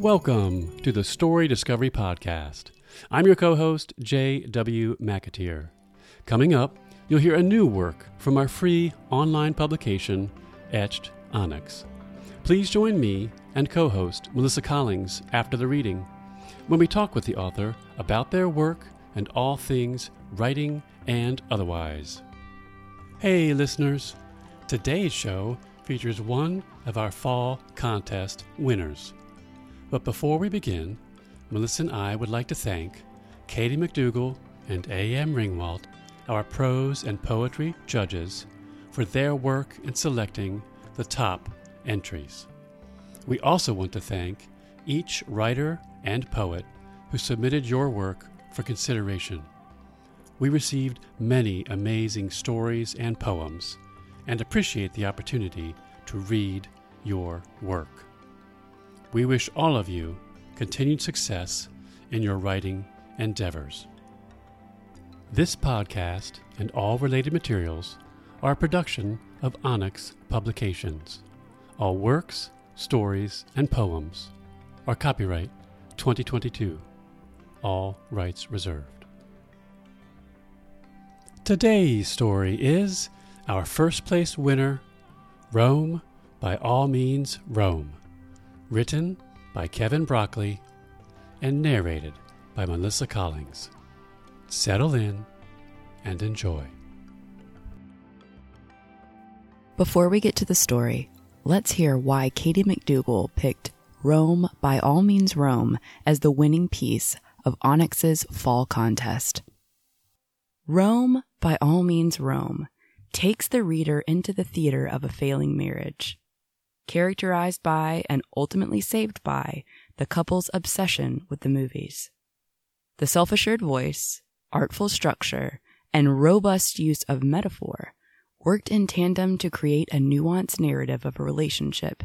Welcome to the Story Discovery Podcast. I'm your co-host, J.W. McAteer. Coming up, you'll hear a new work from our free online publication, Etched Onyx. Please join me and co-host Melissa Collings after the reading, when we talk with the author about their work and all things writing and otherwise. Hey, listeners. Today's show features one of our fall contest winners. But before we begin, Melissa and I would like to thank Katie McDougall and A.M. Ringwalt, our prose and poetry judges, for their work in selecting the top entries. We also want to thank each writer and poet who submitted your work for consideration. We received many amazing stories and poems and appreciate the opportunity to read your work. We wish all of you continued success in your writing endeavors. This podcast and all related materials are a production of Onyx Publications. All works, stories, and poems are copyright 2022. All rights reserved. Today's story is our first place winner, Rome by All Means Rome. Written by Kevin Broccoli and narrated by Melissa Collings. Settle in and enjoy. Before we get to the story, let's hear why Katie McDougall picked Rome by All Means Rome as the winning piece of Onyx's fall contest. Rome by All Means Rome takes the reader into the theater of a failing marriage, characterized by and ultimately saved by the couple's obsession with the movies. The self-assured voice, artful structure, and robust use of metaphor worked in tandem to create a nuanced narrative of a relationship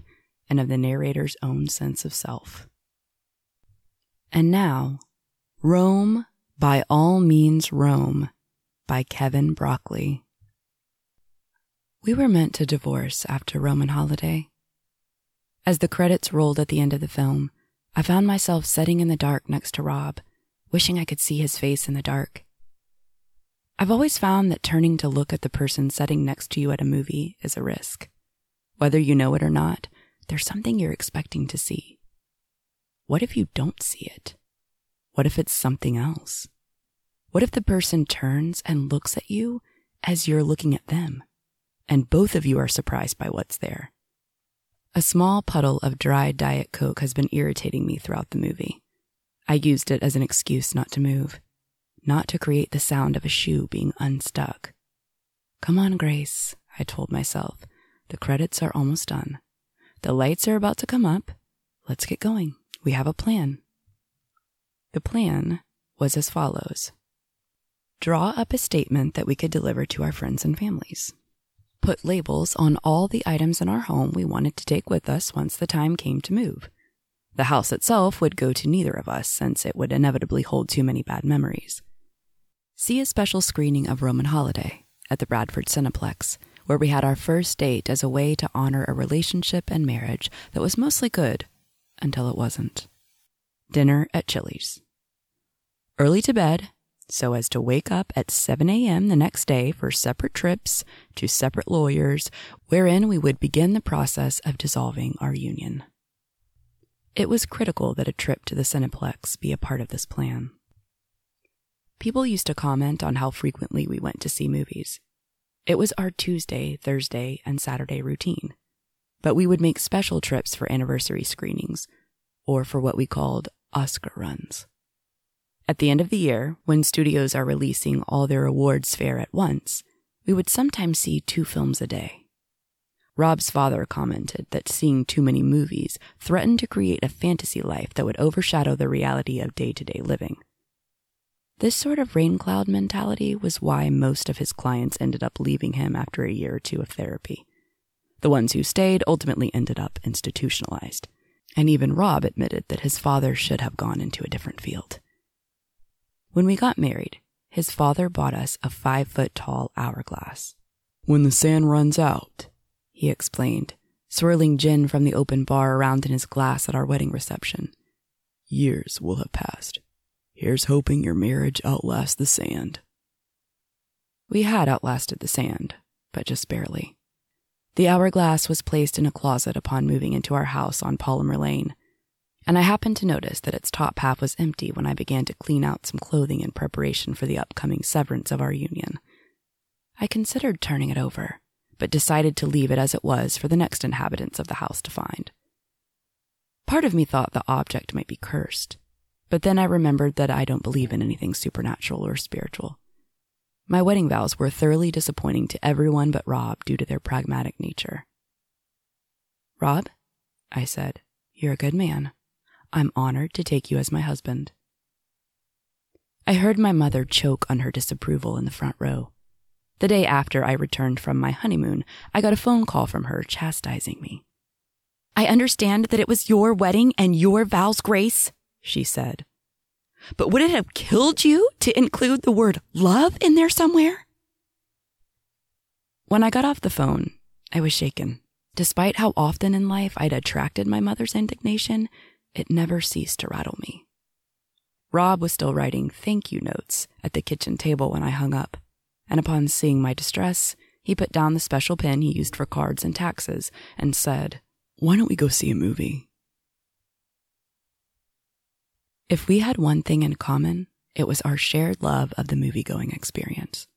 and of the narrator's own sense of self. And now, Rome by All Means Rome by Kevin Broccoli. We were meant to divorce after Roman Holiday. As the credits rolled at the end of the film, I found myself sitting in the dark next to Rob, wishing I could see his face in the dark. I've always found that turning to look at the person sitting next to you at a movie is a risk. Whether you know it or not, there's something you're expecting to see. What if you don't see it? What if it's something else? What if the person turns and looks at you as you're looking at them, and both of you are surprised by what's there? A small puddle of dry Diet Coke has been irritating me throughout the movie. I used it as an excuse not to move, not to create the sound of a shoe being unstuck. Come on, Grace, I told myself. The credits are almost done. The lights are about to come up. Let's get going. We have a plan. The plan was as follows. Draw up a statement that we could deliver to our friends and families. Put labels on all the items in our home we wanted to take with us once the time came to move. The house itself would go to neither of us, since it would inevitably hold too many bad memories. See a special screening of Roman Holiday at the Bradford Cineplex, where we had our first date as a way to honor a relationship and marriage that was mostly good, until it wasn't. Dinner at Chili's. Early to bed, so as to wake up at 7 a.m. the next day for separate trips to separate lawyers, wherein we would begin the process of dissolving our union. It was critical that a trip to the Cineplex be a part of this plan. People used to comment on how frequently we went to see movies. It was our Tuesday, Thursday, and Saturday routine, but we would make special trips for anniversary screenings, or for what we called Oscar runs. At the end of the year, when studios are releasing all their awards fair at once, we would sometimes see 2 films a day. Rob's father commented that seeing too many movies threatened to create a fantasy life that would overshadow the reality of day-to-day living. This sort of rain cloud mentality was why most of his clients ended up leaving him after a year or 2 of therapy. The ones who stayed ultimately ended up institutionalized, and even Rob admitted that his father should have gone into a different field. When we got married, his father bought us a 5-foot-tall hourglass. When the sand runs out, he explained, swirling gin from the open bar around in his glass at our wedding reception, Years will have passed. Here's hoping your marriage outlasts the sand. We had outlasted the sand, but just barely. The hourglass was placed in a closet upon moving into our house on Polymer Lane, and I happened to notice that its top half was empty when I began to clean out some clothing in preparation for the upcoming severance of our union. I considered turning it over, but decided to leave it as it was for the next inhabitants of the house to find. Part of me thought the object might be cursed, but then I remembered that I don't believe in anything supernatural or spiritual. My wedding vows were thoroughly disappointing to everyone but Rob due to their pragmatic nature. "Rob," I said, "you're a good man. I'm honored to take you as my husband." I heard my mother choke on her disapproval in the front row. The day after I returned from my honeymoon, I got a phone call from her chastising me. "I understand that it was your wedding and your vows, Grace," she said. "But would it have killed you to include the word love in there somewhere?" When I got off the phone, I was shaken. Despite how often in life I'd attracted my mother's indignation, it never ceased to rattle me. Rob was still writing thank you notes at the kitchen table when I hung up, and upon seeing my distress, he put down the special pen he used for cards and taxes and said, "Why don't we go see a movie?" If we had one thing in common, it was our shared love of the movie-going experience.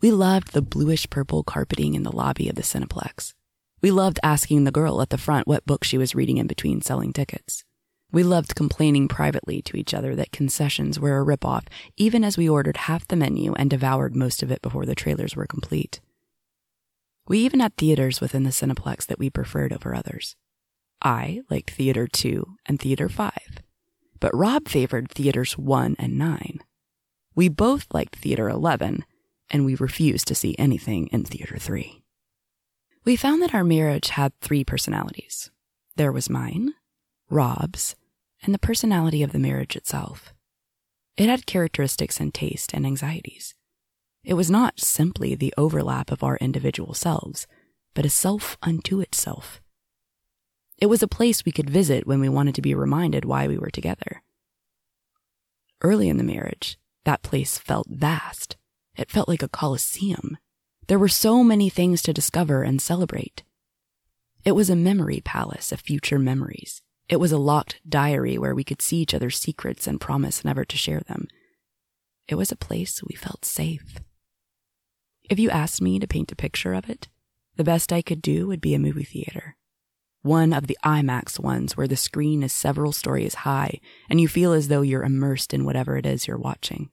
We loved the bluish-purple carpeting in the lobby of the Cineplex. We loved asking the girl at the front what book she was reading in between selling tickets. We loved complaining privately to each other that concessions were a ripoff, even as we ordered half the menu and devoured most of it before the trailers were complete. We even had theaters within the Cineplex that we preferred over others. I liked Theater 2 and Theater 5. But Rob favored Theaters 1 and 9. We both liked Theater 11, and we refused to see anything in Theater 3. We found that our marriage had three personalities. There was mine, Rob's, and the personality of the marriage itself. It had characteristics in taste and anxieties. It was not simply the overlap of our individual selves, but a self unto itself. It was a place we could visit when we wanted to be reminded why we were together. Early in the marriage, that place felt vast. It felt like a coliseum. There were so many things to discover and celebrate. It was a memory palace of future memories. It was a locked diary where we could see each other's secrets and promise never to share them. It was a place we felt safe. If you asked me to paint a picture of it, the best I could do would be a movie theater. One of the IMAX ones where the screen is several stories high and you feel as though you're immersed in whatever it is you're watching.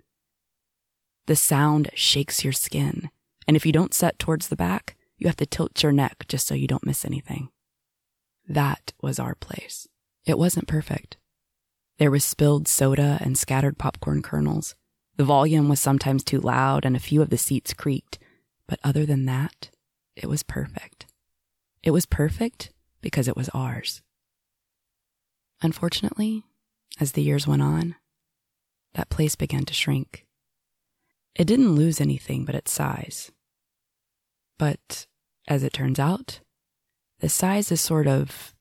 The sound shakes your skin, and if you don't set towards the back, you have to tilt your neck just so you don't miss anything. That was our place. It wasn't perfect. There was spilled soda and scattered popcorn kernels. The volume was sometimes too loud and a few of the seats creaked, but other than that, it was perfect. It was perfect because it was ours. Unfortunately, as the years went on, that place began to shrink. It didn't lose anything but its size. But, as it turns out, the size is sort of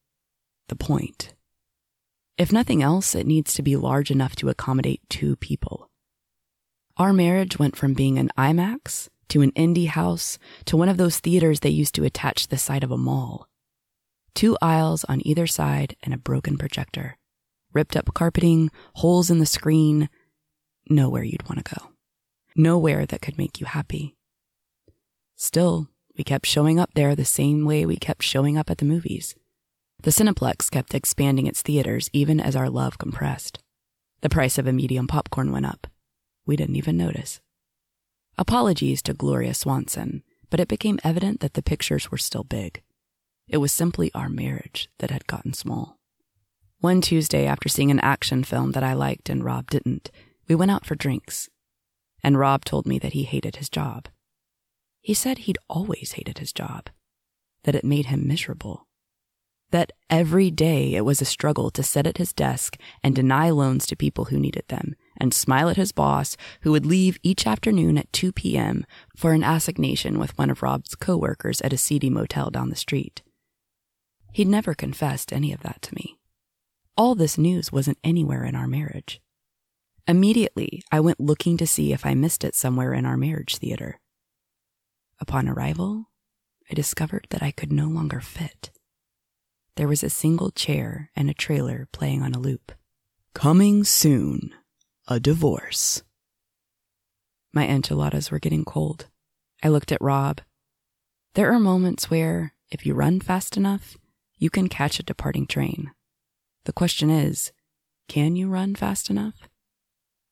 the point. If nothing else, it needs to be large enough to accommodate two people. Our marriage went from being an IMAX to an indie house to one of those theaters they used to attach to the side of a mall. 2 aisles on either side and a broken projector. Ripped up carpeting, holes in the screen. Nowhere you'd want to go. Nowhere that could make you happy. Still, we kept showing up there the same way we kept showing up at the movies. The Cineplex kept expanding its theaters even as our love compressed. The price of a medium popcorn went up. We didn't even notice. Apologies to Gloria Swanson, but it became evident that the pictures were still big. It was simply our marriage that had gotten small. One Tuesday, after seeing an action film that I liked and Rob didn't, we went out for drinks, and Rob told me that he hated his job. He said he'd always hated his job, that it made him miserable, that every day it was a struggle to sit at his desk and deny loans to people who needed them, and smile at his boss, who would leave each afternoon at 2 p.m. for an assignation with one of Rob's co-workers at a seedy motel down the street. He'd never confessed any of that to me. All this news wasn't anywhere in our marriage. Immediately, I went looking to see if I missed it somewhere in our marriage theater. Upon arrival, I discovered that I could no longer fit. There was a single chair and a trailer playing on a loop. Coming soon, a divorce. My enchiladas were getting cold. I looked at Rob. There are moments where, if you run fast enough, you can catch a departing train. The question is, can you run fast enough?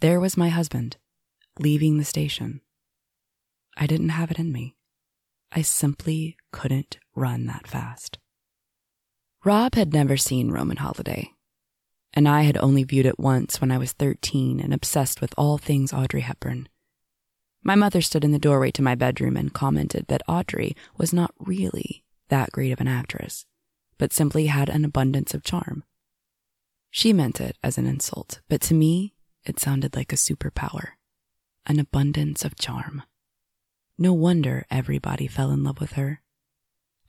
There was my husband, leaving the station. I didn't have it in me. I simply couldn't run that fast. Rob had never seen Roman Holiday, and I had only viewed it once when I was 13 and obsessed with all things Audrey Hepburn. My mother stood in the doorway to my bedroom and commented that Audrey was not really that great of an actress, but simply had an abundance of charm. She meant it as an insult, but to me, it sounded like a superpower, an abundance of charm. No wonder everybody fell in love with her.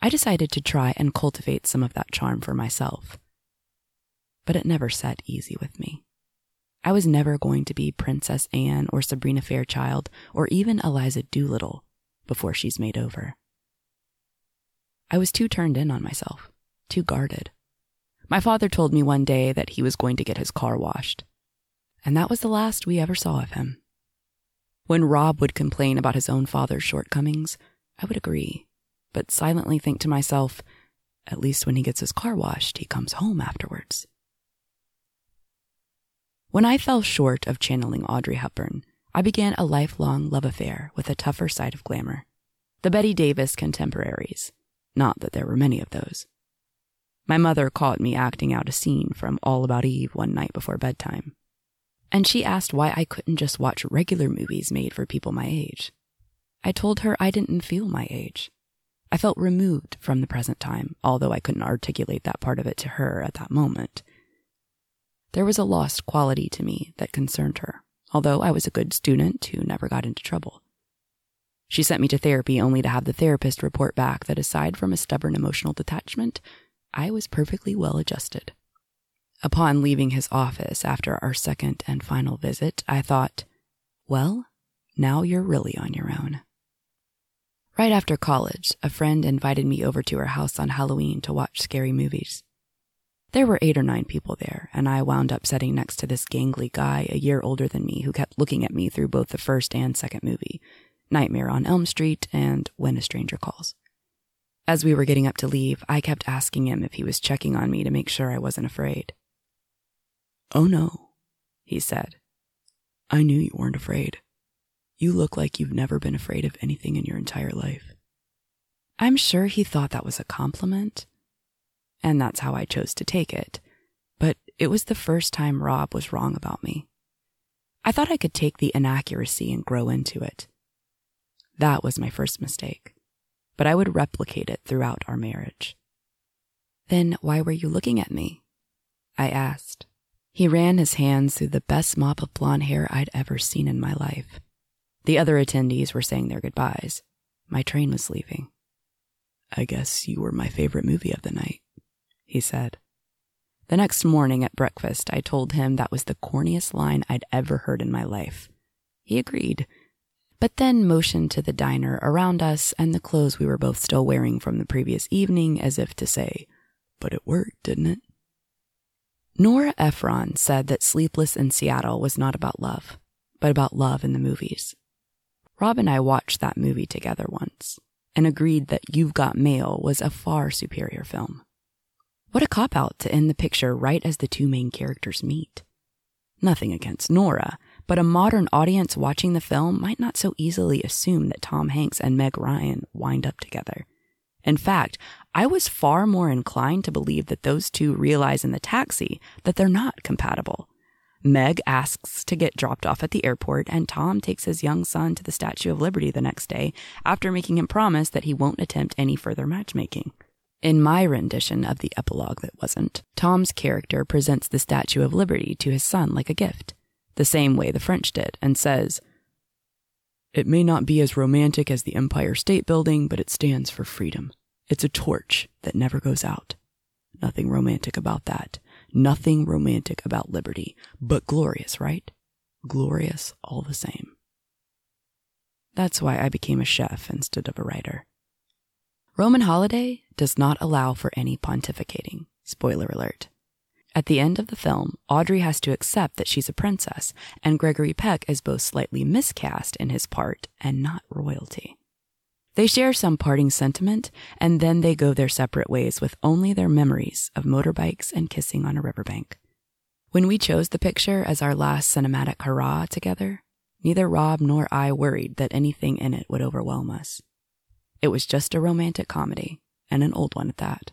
I decided to try and cultivate some of that charm for myself. But it never sat easy with me. I was never going to be Princess Anne or Sabrina Fairchild or even Eliza Doolittle before she's made over. I was too turned in on myself, too guarded. My father told me one day that he was going to get his car washed, and that was the last we ever saw of him. When Rob would complain about his own father's shortcomings, I would agree, but silently think to myself, at least when he gets his car washed, he comes home afterwards. When I fell short of channeling Audrey Hepburn, I began a lifelong love affair with a tougher side of glamour, the Betty Davis contemporaries, not that there were many of those. My mother caught me acting out a scene from All About Eve one night before bedtime, and she asked why I couldn't just watch regular movies made for people my age. I told her I didn't feel my age. I felt removed from the present time, although I couldn't articulate that part of it to her at that moment. There was a lost quality to me that concerned her, although I was a good student who never got into trouble. She sent me to therapy only to have the therapist report back that aside from a stubborn emotional detachment, I was perfectly well adjusted. Upon leaving his office after our second and final visit, I thought, well, now you're really on your own. Right after college, a friend invited me over to her house on Halloween to watch scary movies. There were 8 or 9 people there, and I wound up sitting next to this gangly guy a year older than me who kept looking at me through both the first and second movie, Nightmare on Elm Street and When a Stranger Calls. As we were getting up to leave, I kept asking him if he was checking on me to make sure I wasn't afraid. "Oh no," he said. "I knew you weren't afraid. You look like you've never been afraid of anything in your entire life." I'm sure he thought that was a compliment, and that's how I chose to take it, but it was the first time Rob was wrong about me. I thought I could take the inaccuracy and grow into it. That was my first mistake, but I would replicate it throughout our marriage. "Then why were you looking at me?" I asked. He ran his hands through the best mop of blonde hair I'd ever seen in my life. The other attendees were saying their goodbyes. My train was leaving. "I guess you were my favorite movie of the night," he said. The next morning at breakfast, I told him that was the corniest line I'd ever heard in my life. He agreed, but then motioned to the diner around us and the clothes we were both still wearing from the previous evening as if to say, "But it worked, didn't it?" Nora Ephron said that Sleepless in Seattle was not about love, but about love in the movies. Rob and I watched that movie together once and agreed that You've Got Mail was a far superior film. What a cop-out to end the picture right as the two main characters meet. Nothing against Nora, but a modern audience watching the film might not so easily assume that Tom Hanks and Meg Ryan wind up together. In fact, I was far more inclined to believe that those two realize in the taxi that they're not compatible. Meg asks to get dropped off at the airport, and Tom takes his young son to the Statue of Liberty the next day after making him promise that he won't attempt any further matchmaking. In my rendition of the epilogue that wasn't, Tom's character presents the Statue of Liberty to his son like a gift, the same way the French did, and says, "It may not be as romantic as the Empire State Building, but it stands for freedom. It's a torch that never goes out. Nothing romantic about that. Nothing romantic about liberty, but glorious, right? Glorious all the same. That's why I became a chef instead of a writer. Roman Holiday does not allow for any pontificating. Spoiler alert. At the end of the film, Audrey has to accept that she's a princess, and Gregory Peck is both slightly miscast in his part and not royalty. They share some parting sentiment, and then they go their separate ways with only their memories of motorbikes and kissing on a riverbank. When we chose the picture as our last cinematic hurrah together, neither Rob nor I worried that anything in it would overwhelm us. It was just a romantic comedy, and an old one at that.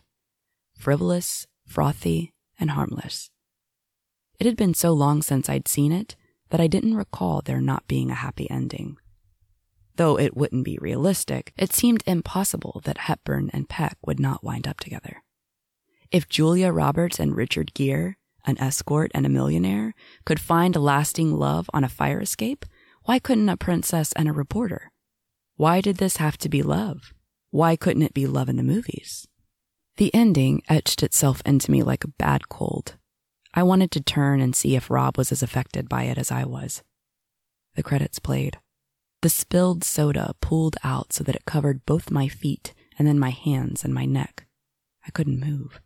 Frivolous, frothy, and harmless. It had been so long since I'd seen it that I didn't recall there not being a happy ending. Though it wouldn't be realistic, it seemed impossible that Hepburn and Peck would not wind up together. If Julia Roberts and Richard Gere, an escort and a millionaire, could find lasting love on a fire escape, why couldn't a princess and a reporter? Why did this have to be love? Why couldn't it be love in the movies? The ending etched itself into me like a bad cold. I wanted to turn and see if Rob was as affected by it as I was. The credits played. The spilled soda pooled out so that it covered both my feet and then my hands and my neck. I couldn't move.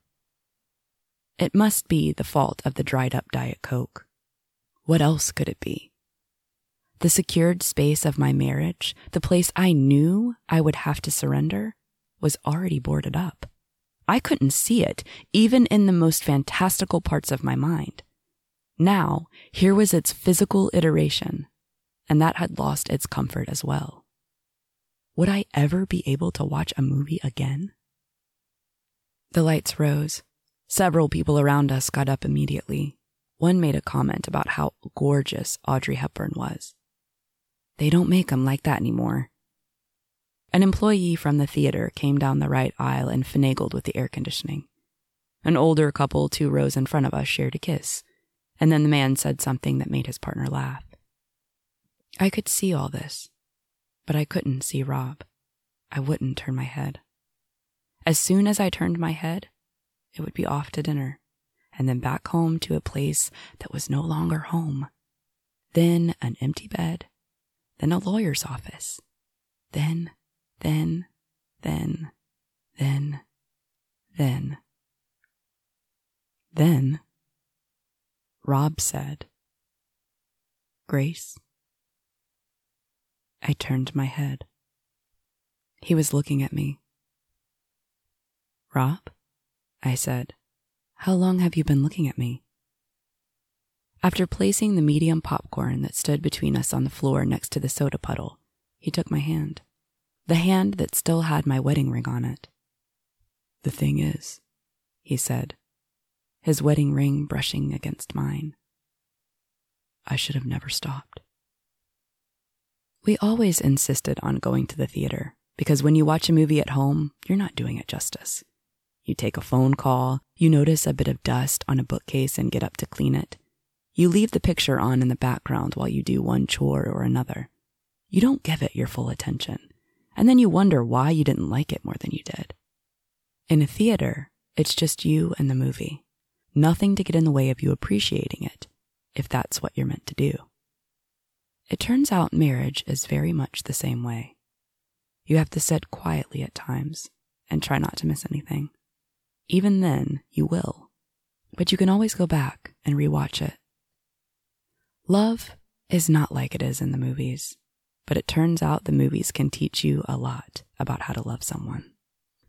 It must be the fault of the dried-up Diet Coke. What else could it be? The secured space of my marriage, the place I knew I would have to surrender, was already boarded up. I couldn't see it, even in the most fantastical parts of my mind. Now, here was its physical iteration, and that had lost its comfort as well. Would I ever be able to watch a movie again? The lights rose. Several people around us got up immediately. One made a comment about how gorgeous Audrey Hepburn was. They don't make 'em like that anymore. An employee from the theater came down the right aisle and finagled with the air conditioning. An older couple 2 rows in front of us shared a kiss, and then the man said something that made his partner laugh. I could see all this, but I couldn't see Rob. I wouldn't turn my head. As soon as I turned my head, it would be off to dinner, and then back home to a place that was no longer home. Then an empty bed, then a lawyer's office, Then, Rob said, "Grace." I turned my head. He was looking at me. "Rob," I said, "how long have you been looking at me?" After placing the medium popcorn that stood between us on the floor next to the soda puddle, he took my hand. The hand that still had my wedding ring on it. "The thing is," he said, his wedding ring brushing against mine, "I should have never stopped." We always insisted on going to the theater, because when you watch a movie at home, you're not doing it justice. You take a phone call, you notice a bit of dust on a bookcase and get up to clean it. You leave the picture on in the background while you do one chore or another. You don't give it your full attention. And then you wonder why you didn't like it more than you did. In a theater, it's just you and the movie. Nothing to get in the way of you appreciating it, if that's what you're meant to do. It turns out marriage is very much the same way. You have to sit quietly at times and try not to miss anything. Even then, you will. But you can always go back and rewatch it. Love is not like it is in the movies. But it turns out the movies can teach you a lot about how to love someone.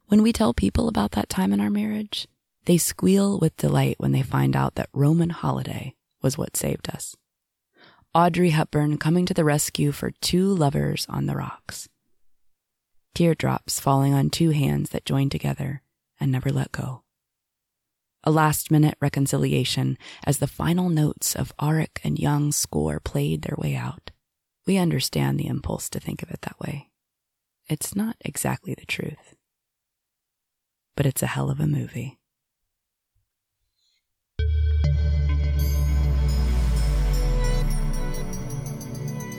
When we tell people about that time in our marriage, they squeal with delight when they find out that Roman Holiday was what saved us. Audrey Hepburn coming to the rescue for 2 lovers on the rocks. Teardrops falling on 2 hands that joined together and never let go. A last-minute reconciliation as the final notes of Auric and Young's score played their way out. We understand the impulse to think of it that way. It's not exactly the truth, but it's a hell of a movie.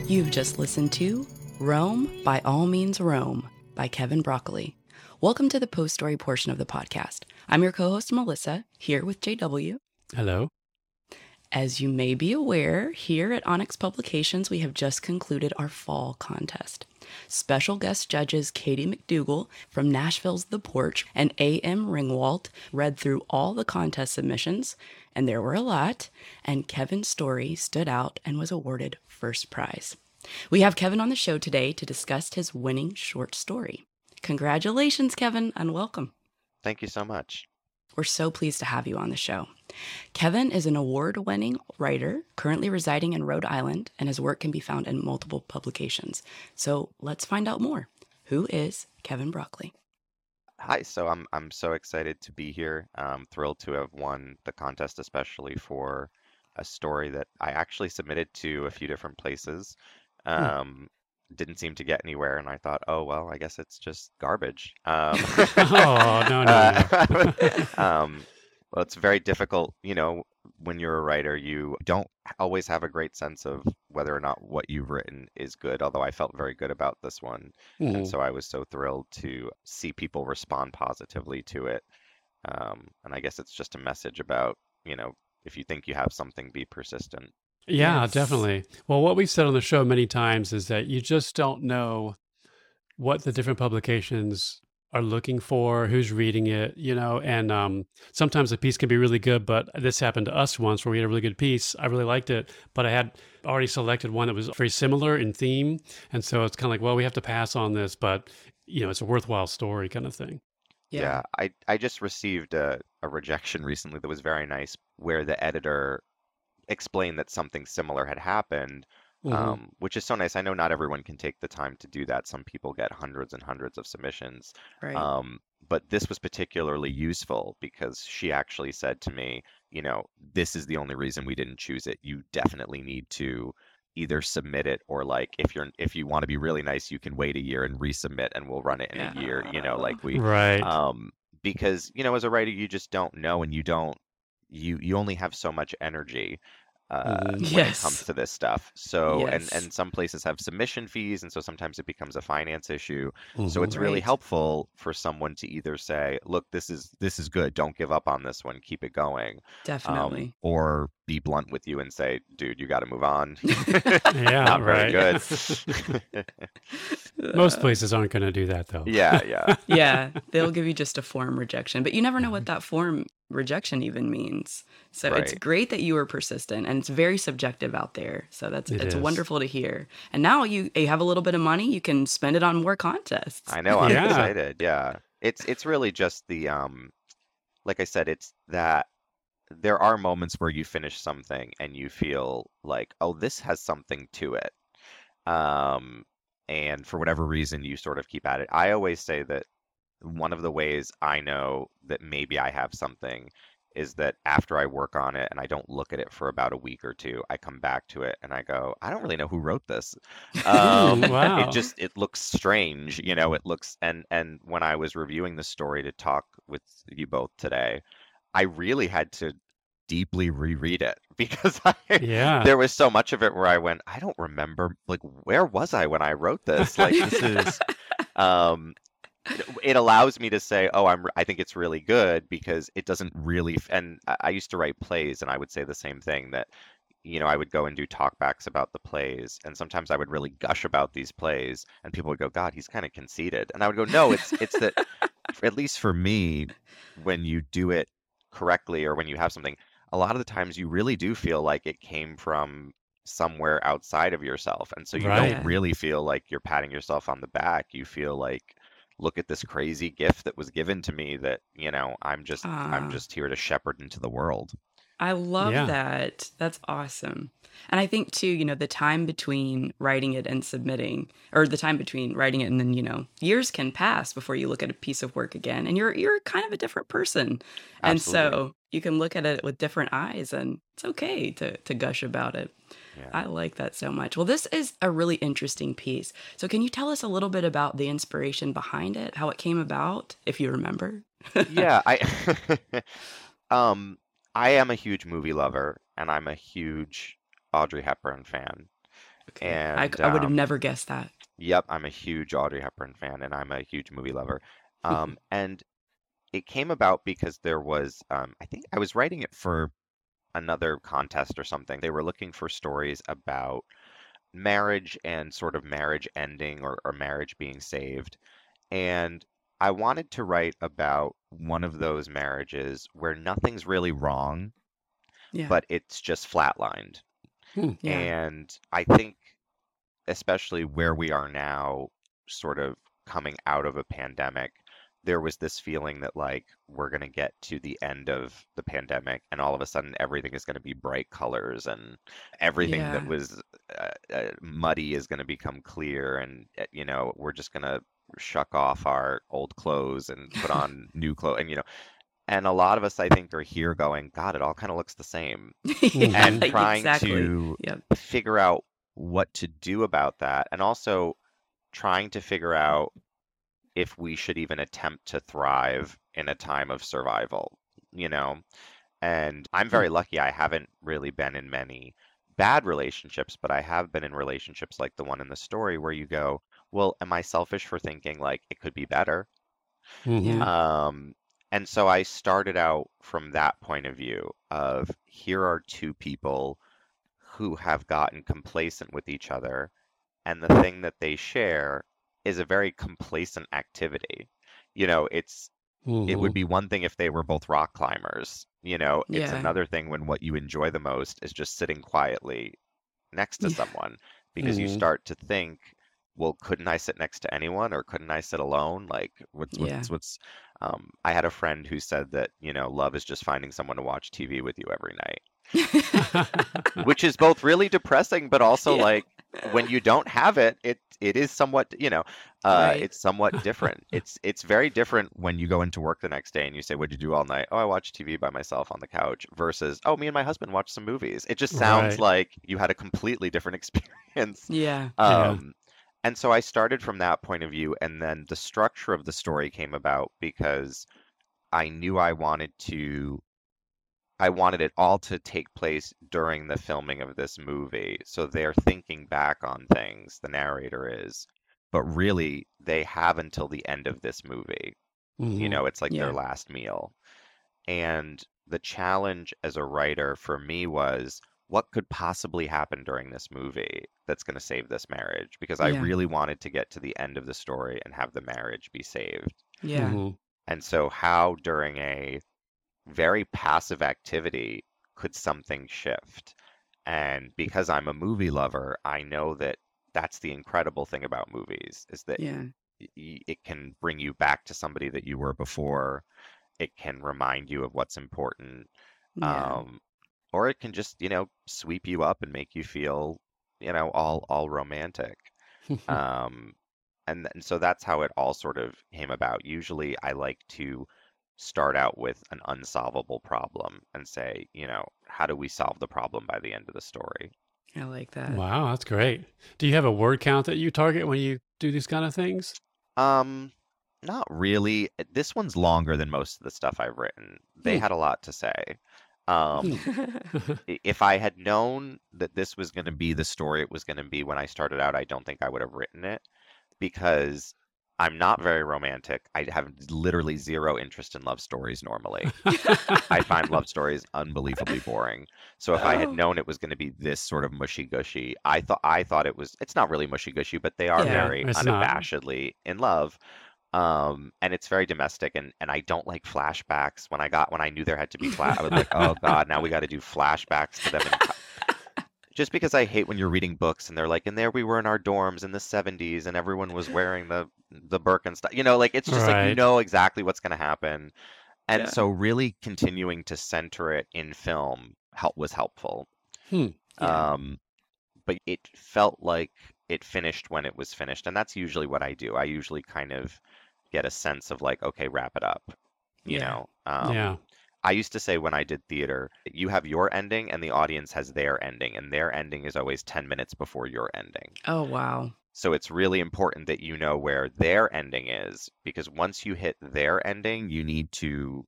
You've just listened to Rome, By All Means Rome by Kevin Broccoli. Welcome to the post-story portion of the podcast. I'm your co-host, Melissa, here with JW. Hello. As you may be aware, here at Onyx Publications, we have just concluded our fall contest. Special guest judges Katie McDougall from Nashville's The Porch and A.M. Ringwalt read through all the contest submissions, and there were a lot, and Kevin's story stood out and was awarded first prize. We have Kevin on the show today to discuss his winning short story. Congratulations, Kevin, and welcome. Thank you so much. We're so pleased to have you on the show. Kevin is an award-winning writer currently residing in Rhode Island, and his work can be found in multiple publications. So let's find out more. Who is Kevin Broccoli? Hi, so I'm so excited to be here. I'm thrilled to have won the contest, especially for a story that I actually submitted to a few different places. Didn't seem to get anywhere, and I thought, oh, well, I guess it's just garbage. Oh, no. Well, it's very difficult, you know, when you're a writer, you don't always have a great sense of whether or not what you've written is good, although I felt very good about this one. Mm-hmm. And so I was so thrilled to see people respond positively to it. And I guess it's just a message about, you know, if you think you have something, be persistent. Yeah, yes. Definitely. Well, what we've said on the show many times is that you just don't know what the different publications are looking for, who's reading it, you know, and sometimes a piece can be really good, but this happened to us once where we had a really good piece. I really liked it, but I had already selected one that was very similar in theme. And so it's kind of like, well, we have to pass on this, but, you know, it's a worthwhile story kind of thing. Yeah. I just received a rejection recently that was very nice where the editor explain that something similar had happened, mm-hmm. Which is so nice. I know not everyone can take the time to do that. Some people get hundreds and hundreds of submissions. Right. But this was particularly useful because she actually said to me, you know, this is the only reason we didn't choose it. You definitely need to either submit it or like if you want to be really nice, you can wait a year and resubmit and we'll run it in a year, you know, like we right. Because, you know, as a writer, you just don't know and you only have so much energy when it comes to this stuff. So, and some places have submission fees, and so sometimes it becomes a finance issue. Mm-hmm. So it's really helpful for someone to either say, look, this is good. Don't give up on this one. Keep it going. Definitely. Or be blunt with you and say, dude, you got to move on. Yeah, not very good. Most places aren't going to do that, though. Yeah. Yeah, they'll give you just a form rejection, but you never know what that form rejection even means. So It's great that you were persistent, and it's very subjective out there. So it's wonderful to hear. And now you have a little bit of money, you can spend it on more contests. I know, I'm excited. Yeah, it's really just the like I said, it's that there are moments where you finish something and you feel like, oh, this has something to it. And for whatever reason, you sort of keep at it. I always say that one of the ways I know that maybe I have something is that after I work on it and I don't look at it for about a week or two, I come back to it and I go, I don't really know who wrote this. Wow. It looks strange, you know, it looks, and when I was reviewing the story to talk with you both today, I really had to deeply reread it because there was so much of it where I went, I don't remember, like, where was I when I wrote this? Like, this is, it allows me to say, oh, I think it's really good because it doesn't really, and I used to write plays and I would say the same thing that, you know, I would go and do talkbacks about the plays, and sometimes I would really gush about these plays and people would go, God, he's kind of conceited. And I would go, no, it's that, at least for me, when you do it correctly or when you have something, a lot of the times you really do feel like it came from somewhere outside of yourself. And so you don't really feel like you're patting yourself on the back. You feel like, look at this crazy gift that was given to me that, you know, I'm just here to shepherd into the world. I love that. That's awesome. And I think too, you know, the time between writing it and submitting, or the time between writing it and then, you know, years can pass before you look at a piece of work again, and you're kind of a different person. Absolutely. And so you can look at it with different eyes, and it's okay to gush about it. Yeah. I like that so much. Well, this is a really interesting piece. So can you tell us a little bit about the inspiration behind it, how it came about, if you remember? Yeah, I am a huge movie lover, and I'm a huge Audrey Hepburn fan. Okay. And I would have never guessed that. Yep, I'm a huge Audrey Hepburn fan, and I'm a huge movie lover. And it came about because there was, I think I was writing it for another contest or something. They were looking for stories about marriage and sort of marriage ending or marriage being saved. And I wanted to write about one of those marriages where nothing's really wrong, but it's just flatlined. And I think especially where we are now, sort of coming out of a pandemic, there was this feeling that like we're going to get to the end of the pandemic and all of a sudden everything is going to be bright colors and everything that was muddy is going to become clear. And, you know, we're just going to shuck off our old clothes and put on new clothes. And, you know, and a lot of us, I think, are here going, God, it all kind of looks the same and trying to figure out what to do about that. And also trying to figure out if we should even attempt to thrive in a time of survival, you know? And I'm very lucky. I haven't really been in many bad relationships, but I have been in relationships like the one in the story where you go, well, am I selfish for thinking like it could be better? And so I started out from that point of view of here are two people who have gotten complacent with each other. And the thing that they share is a very complacent activity. You know, it's it would be one thing if they were both rock climbers. You know, it's another thing when what you enjoy the most is just sitting quietly next to someone, because you start to think, well, couldn't I sit next to anyone, or couldn't I sit alone? Like what's I had a friend who said that, you know, love is just finding someone to watch TV with you every night, which is both really depressing, but also like when you don't have it, it is somewhat, you know, it's somewhat different. It's very different when you go into work the next day and you say, what'd you do all night? Oh, I watched TV by myself on the couch, versus, oh, me and my husband watched some movies. It just sounds like you had a completely different experience. And so I started from that point of view, and then the structure of the story came about because I knew I wanted it all to take place during the filming of this movie. So they're thinking back on things, the narrator is, but really they have until the end of this movie. You know, it's like their last meal. And the challenge as a writer for me was, what could possibly happen during this movie that's going to save this marriage? Because I really wanted to get to the end of the story and have the marriage be saved. And so how during a very passive activity could something shift? And because I'm a movie lover, I know that that's the incredible thing about movies, is that it can bring you back to somebody that you were before. It can remind you of what's important. Or it can just, you know, sweep you up and make you feel, you know, all romantic. And so that's how it all sort of came about. Usually I like to start out with an unsolvable problem and say, you know, how do we solve the problem by the end of the story? I like that. Wow, that's great. Do you have a word count that you target when you do these kind of things? Not really. This one's longer than most of the stuff I've written. They had a lot to say. If I had known that this was going to be the story it was going to be when I started out, I don't think I would have written it, because I'm not very romantic. I have literally zero interest in love stories normally. I find love stories unbelievably boring. So if I had known it was going to be this sort of mushy-gushy, I thought it was, it's not really mushy-gushy, but they are very unabashedly in love. And it's very domestic, and I don't like flashbacks. When I knew there had to be flashbacks, I was like, oh God, now we got to do flashbacks to them. Just because I hate when you're reading books and they're like, and there we were in our dorms in the 70s and everyone was wearing the Birkenstock, you know, like, it's just like, you know exactly what's going to happen. And so really continuing to center it in film was helpful. But it felt like it finished when it was finished. And that's usually what I do. I usually kind of get a sense of like, okay, wrap it up. You know? I used to say when I did theater, you have your ending and the audience has their ending. And their ending is always 10 minutes before your ending. Oh, wow. So it's really important that you know where their ending is, because once you hit their ending, you need to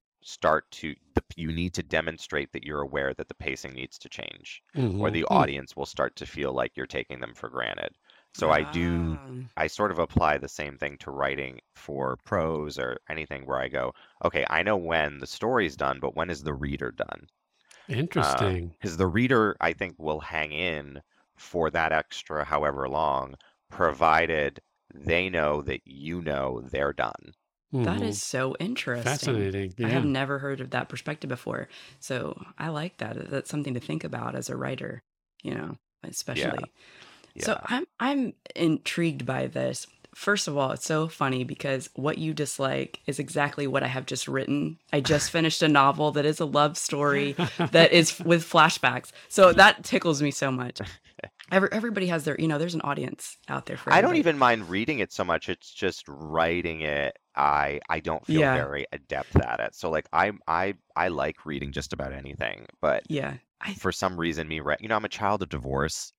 demonstrate that you're aware that the pacing needs to change, or the audience will start to feel like you're taking them for granted. So I sort of apply the same thing to writing for prose or anything where I go, okay, I know when the story's done, but when is the reader done? Interesting. Because the reader, I think, will hang in for that extra however long, provided they know that you know they're done. Mm-hmm. That is so interesting. Fascinating. Yeah. I have never heard of that perspective before. So I like that. That's something to think about as a writer, you know, especially. Yeah. Yeah. So I'm intrigued by this. First of all, it's so funny because what you dislike is exactly what I have just written. I just finished a novel that is a love story that is with flashbacks. So that tickles me so much. Everybody has their, you know, there's an audience out there for everybody. I don't even mind reading it so much. It's just writing it. I don't feel very adept at it. So like I like reading just about anything, but for some reason you know, I'm a child of divorce.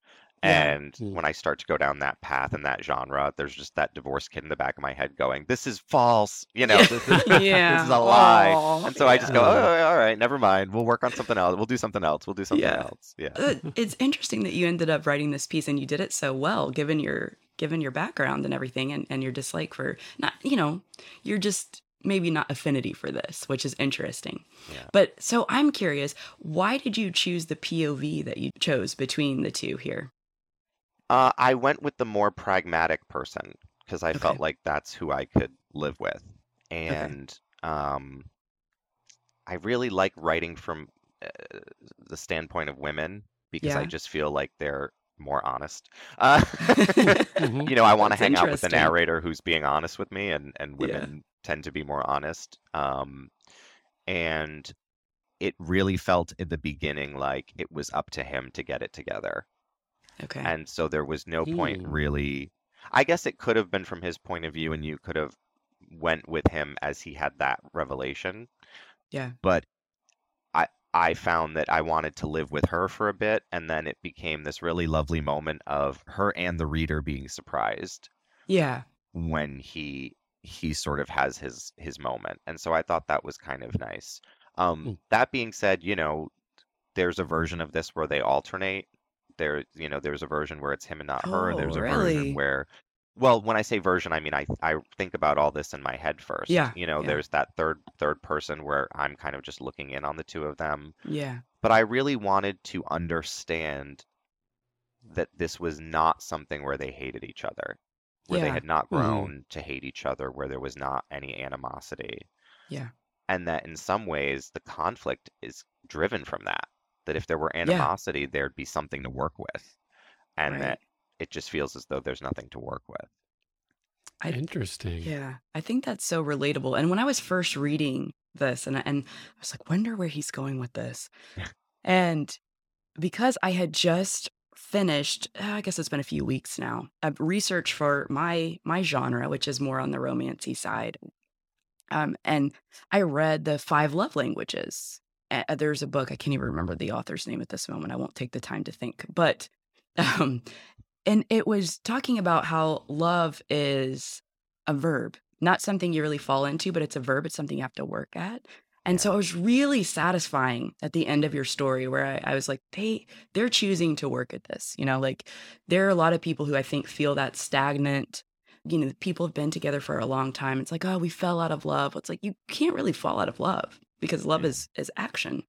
And when I start to go down that path and that genre, there's just that divorce kid in the back of my head going, this is false. You know, this is a lie. And so I just go, oh, all right, never mind. We'll work on something else. We'll do something else. Yeah. It's interesting that you ended up writing this piece and you did it so well, given your background and everything and your dislike for not, you know, you're just maybe not affinity for this, which is interesting. Yeah. But so I'm curious, why did you choose the POV that you chose between the two here? I went with the more pragmatic person because I felt like that's who I could live with. And I really like writing from the standpoint of women because I just feel like they're more honest. You know, I want to hang out with a narrator who's being honest with me, and women tend to be more honest. And it really felt at the beginning like it was up to him to get it together. Okay. And so there was no point really. I guess it could have been from his point of view and you could have went with him as he had that revelation. Yeah. But I found that I wanted to live with her for a bit, and then it became this really lovely moment of her and the reader being surprised. Yeah. When he sort of has his moment. And so I thought that was kind of nice. That being said, you know, there's a version of this where they alternate. There's a version where it's him and not her. There's a version where, well, when I say version, I mean I think about all this in my head first. Yeah. You know, there's that third person where I'm kind of just looking in on the two of them. Yeah. But I really wanted to understand that this was not something where they hated each other, where they had not grown to hate each other, where there was not any animosity. Yeah. And that in some ways the conflict is driven from that. That if there were animosity, there'd be something to work with. And that it just feels as though there's nothing to work with. Interesting. Yeah. I think that's so relatable. And when I was first reading this, and I was like, wonder where he's going with this. And because I had just finished, I guess it's been a few weeks now, a research for my genre, which is more on the romancy side. And I read the 5 love languages. There's a book, I can't even remember the author's name at this moment. I won't take the time to think. But, and it was talking about how love is a verb, not something you really fall into, but it's a verb. It's something you have to work at. And so it was really satisfying at the end of your story where I was like, they're choosing to work at this. You know, like there are a lot of people who I think feel that stagnant. You know, people have been together for a long time. It's like, oh, we fell out of love. It's like, you can't really fall out of love. Because love is action,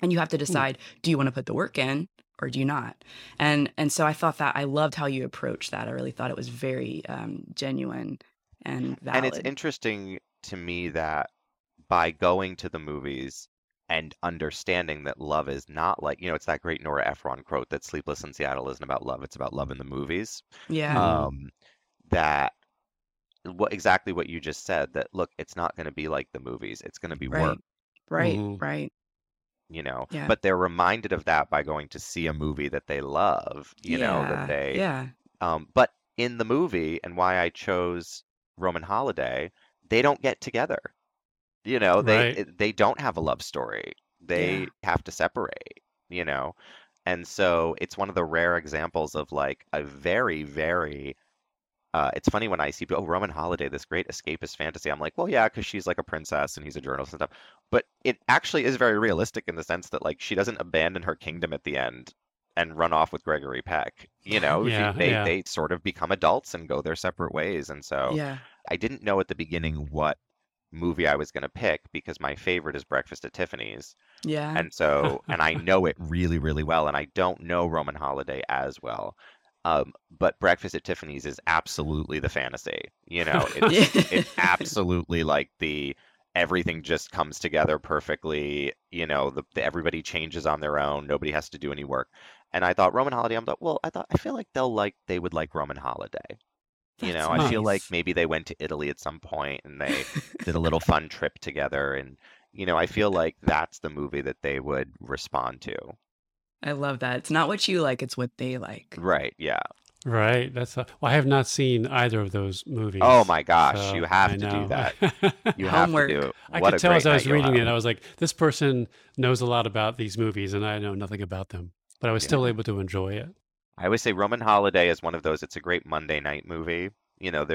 and you have to decide, do you want to put the work in or do you not? And so I thought that I loved how you approached that. I really thought it was very genuine and valid. And it's interesting to me that by going to the movies and understanding that love is not like, you know, it's that great Nora Ephron quote that Sleepless in Seattle isn't about love. It's about love in the movies. Yeah. That. Exactly what you just said, that, look, it's not going to be like the movies. It's going to be work. Right, right. You know, but they're reminded of that by going to see a movie that they love, you know, that they, but in the movie, and why I chose Roman Holiday, they don't get together, you know, they don't have a love story. They have to separate, you know? And so it's one of the rare examples of like a very, very, it's funny when I see, Roman Holiday, this great escapist fantasy. I'm like, well, yeah, because she's like a princess and he's a journalist and stuff. But it actually is very realistic in the sense that, like, she doesn't abandon her kingdom at the end and run off with Gregory Peck. You know, they sort of become adults and go their separate ways. And so I didn't know at the beginning what movie I was going to pick because my favorite is Breakfast at Tiffany's. Yeah. And so, and I know it really, really well. And I don't know Roman Holiday as well. But Breakfast at Tiffany's is absolutely the fantasy, you know, it's, it's absolutely like the, everything just comes together perfectly. You know, the everybody changes on their own. Nobody has to do any work. And I thought Roman Holiday, I'm like, well, I feel like they would like Roman Holiday. You know, nice. I feel like maybe they went to Italy at some point and they did a little fun trip together. And, you know, I feel like that's the movie that they would respond to. I love that. It's not what you like, it's what they like. Right. Yeah. Right. Well, I have not seen either of those movies. Oh, my gosh. So you have to do that. You have to do it. I could tell as I was reading it, I was like, this person knows a lot about these movies and I know nothing about them. But I was still able to enjoy it. I always say Roman Holiday is one of those, it's a great Monday night movie. You know,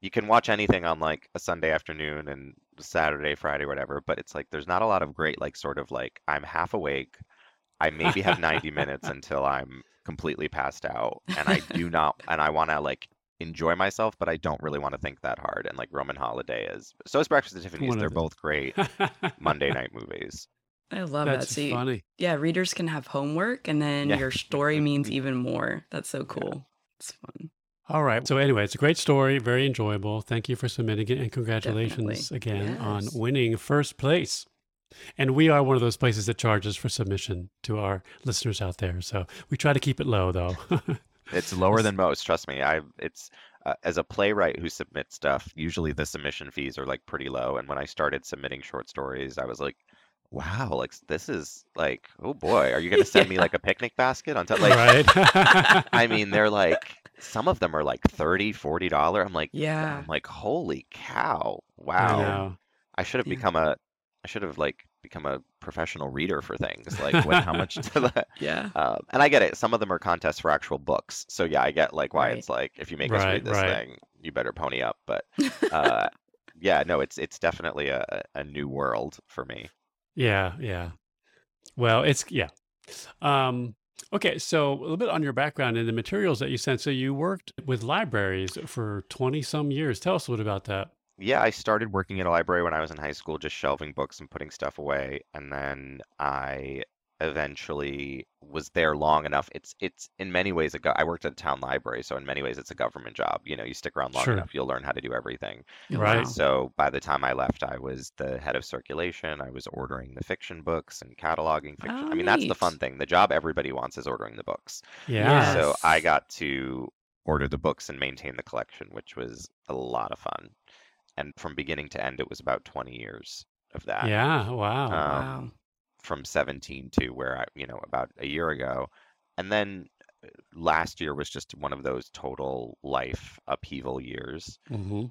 you can watch anything on like a Sunday afternoon and Saturday, Friday, whatever, but it's like, there's not a lot of great, like sort of like, I'm half awake. I maybe have 90 minutes until I'm completely passed out. And I want to like enjoy myself, but I don't really want to think that hard. And like Roman Holiday is, so is Breakfast at Tiffany's. They're both great Monday night movies. I love that. So funny. Yeah, readers can have homework, and then your story means even more. That's so cool. Yeah. It's fun. All right. So anyway, it's a great story, very enjoyable. Thank you for submitting it, and congratulations again on winning first place. And we are one of those places that charges for submission to our listeners out there. So we try to keep it low, though. It's lower than most. Trust me. As a playwright who submits stuff, usually the submission fees are like pretty low. And when I started submitting short stories, I was like, wow, like this is like, oh boy, are you going to send me like a picnic basket on top? Like, right. I mean, they're like, some of them are like $30, $40. I'm like, yeah. I'm like, holy cow! Wow, I should have become a professional reader for things like how much to that. Yeah. And I get it. Some of them are contests for actual books, so yeah, I get like why it's like if you make us read this thing, you better pony up. But yeah, no, it's definitely a new world for me. Yeah. Well, okay, so a little bit on your background and the materials that you sent. So you worked with libraries for 20-some years. Tell us a little about that. Yeah, I started working at a library when I was in high school, just shelving books and putting stuff away. And then I eventually was there long enough. It's in many ways, I worked at a town library, so in many ways it's a government job. You know, you stick around long enough, you'll learn how to do everything. Right. So by the time I left, I was the head of circulation. I was ordering the fiction books and cataloging fiction. Oh, I mean, that's the fun thing. The job everybody wants is ordering the books. Yeah. So I got to order the books and maintain the collection, which was a lot of fun. And from beginning to end, it was about 20 years of that. Yeah. Wow. Wow. From 17 to where I, you know, about a year ago. And then last year was just one of those total life upheaval years,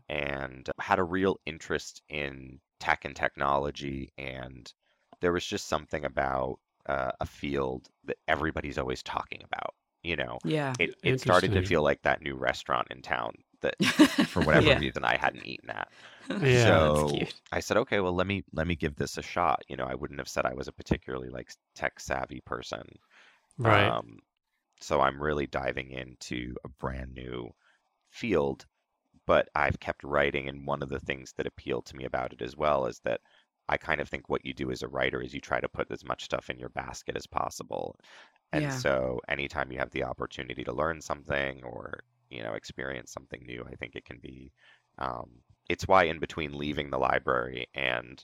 and had a real interest in tech and technology. And there was just something about a field that everybody's always talking about, you know. Yeah. It started to feel like that new restaurant in town that for whatever reason I hadn't eaten at. Yeah, so I said, okay, well, let me give this a shot. You know, I wouldn't have said I was a particularly like tech savvy person. Right. So I'm really diving into a brand new field, but I've kept writing. And one of the things that appealed to me about it as well is that I kind of think what you do as a writer is you try to put as much stuff in your basket as possible. And so anytime you have the opportunity to learn something or, you know, experience something new, I think it can be, it's why in between leaving the library and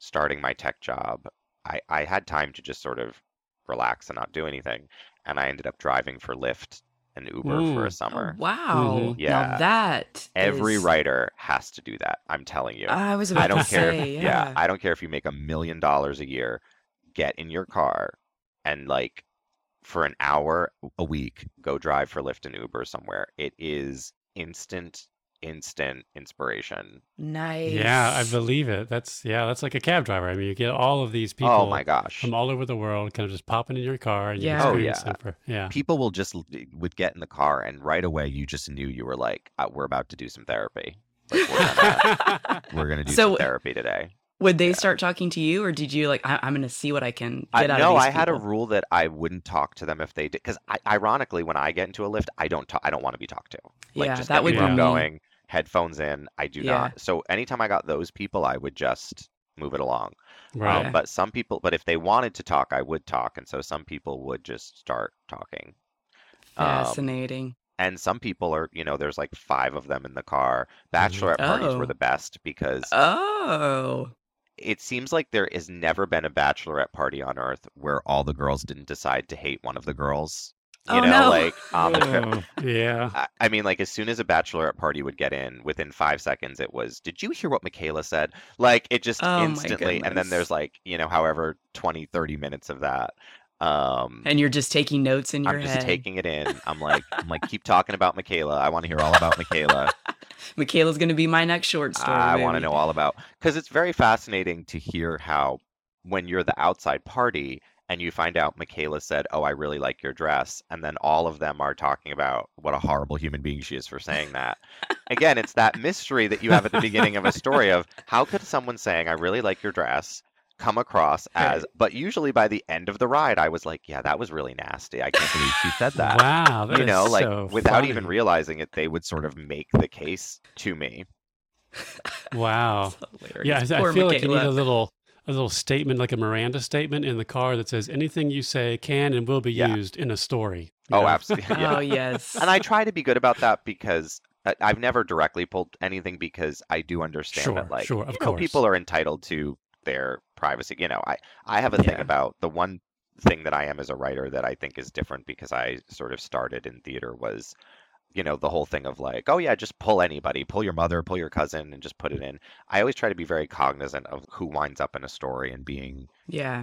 starting my tech job, I had time to just sort of relax and not do anything. And I ended up driving for Lyft and Uber for a summer. Oh, wow. Mm-hmm. Yeah. Now that every writer has to do that. I'm telling you. I was about to say, yeah. I don't care if you make $1 million a year, get in your car and like for an hour a week, go drive for Lyft and Uber somewhere. It is instant inspiration. Nice. Yeah, I believe it. That's like a cab driver. I mean, you get all of these people from all over the world kind of just popping in your car and you experience them people would get in the car and right away you just knew you were like, we're about to do some therapy. Like, we're gonna do some therapy today. Would they start talking to you, or did you like, I'm going to see what I can get out of these people? No, I had a rule that I wouldn't talk to them if they did. Because ironically, when I get into a Lyft, I don't want to be talked to. Like, just that would be where I'm going. headphones in. I do not. So anytime I got those people, I would just move it along. Right. But some people, but if they wanted to talk, I would talk. And so some people would just start talking. Fascinating. And some people are, you know, there's like five of them in the car. Bachelorette parties were the best because it seems like there has never been a bachelorette party on Earth where all the girls didn't decide to hate one of the girls. I mean, like, as soon as a bachelorette party would get in, within 5 seconds, it was, did you hear what Michaela said? Like, it just instantly. And then there's like, you know, however, 20, 30 minutes of that. And you're just taking notes in your head. I'm just taking it in. I'm like, keep talking about Michaela. I want to hear all about Michaela. Michaela's going to be my next short story. I want to know all about, because it's very fascinating to hear how, when you're the outside party and you find out Michaela said, oh, I really like your dress. And then all of them are talking about what a horrible human being she is for saying that. Again, it's that mystery that you have at the beginning of a story of how could someone saying, I really like your dress, come across as, but usually by the end of the ride, I was like, yeah, that was really nasty. I can't believe she said that. Wow. That, you know, like, so without even realizing it, they would sort of make the case to me. Wow. Yeah, I feel like you need a little statement, like a Miranda statement in the car that says, anything you say can and will be used in a story. Oh, absolutely. Yeah. Oh, yes. And I try to be good about that because I've never directly pulled anything, because I do understand that, like, of course, people are entitled to their privacy. You know, I have a thing about, the one thing that I am as a writer that I think is different because I sort of started in theater was, you know, the whole thing of like, oh yeah, just pull anybody, pull your mother, pull your cousin, and just put it in. I always try to be very cognizant of who winds up in a story and being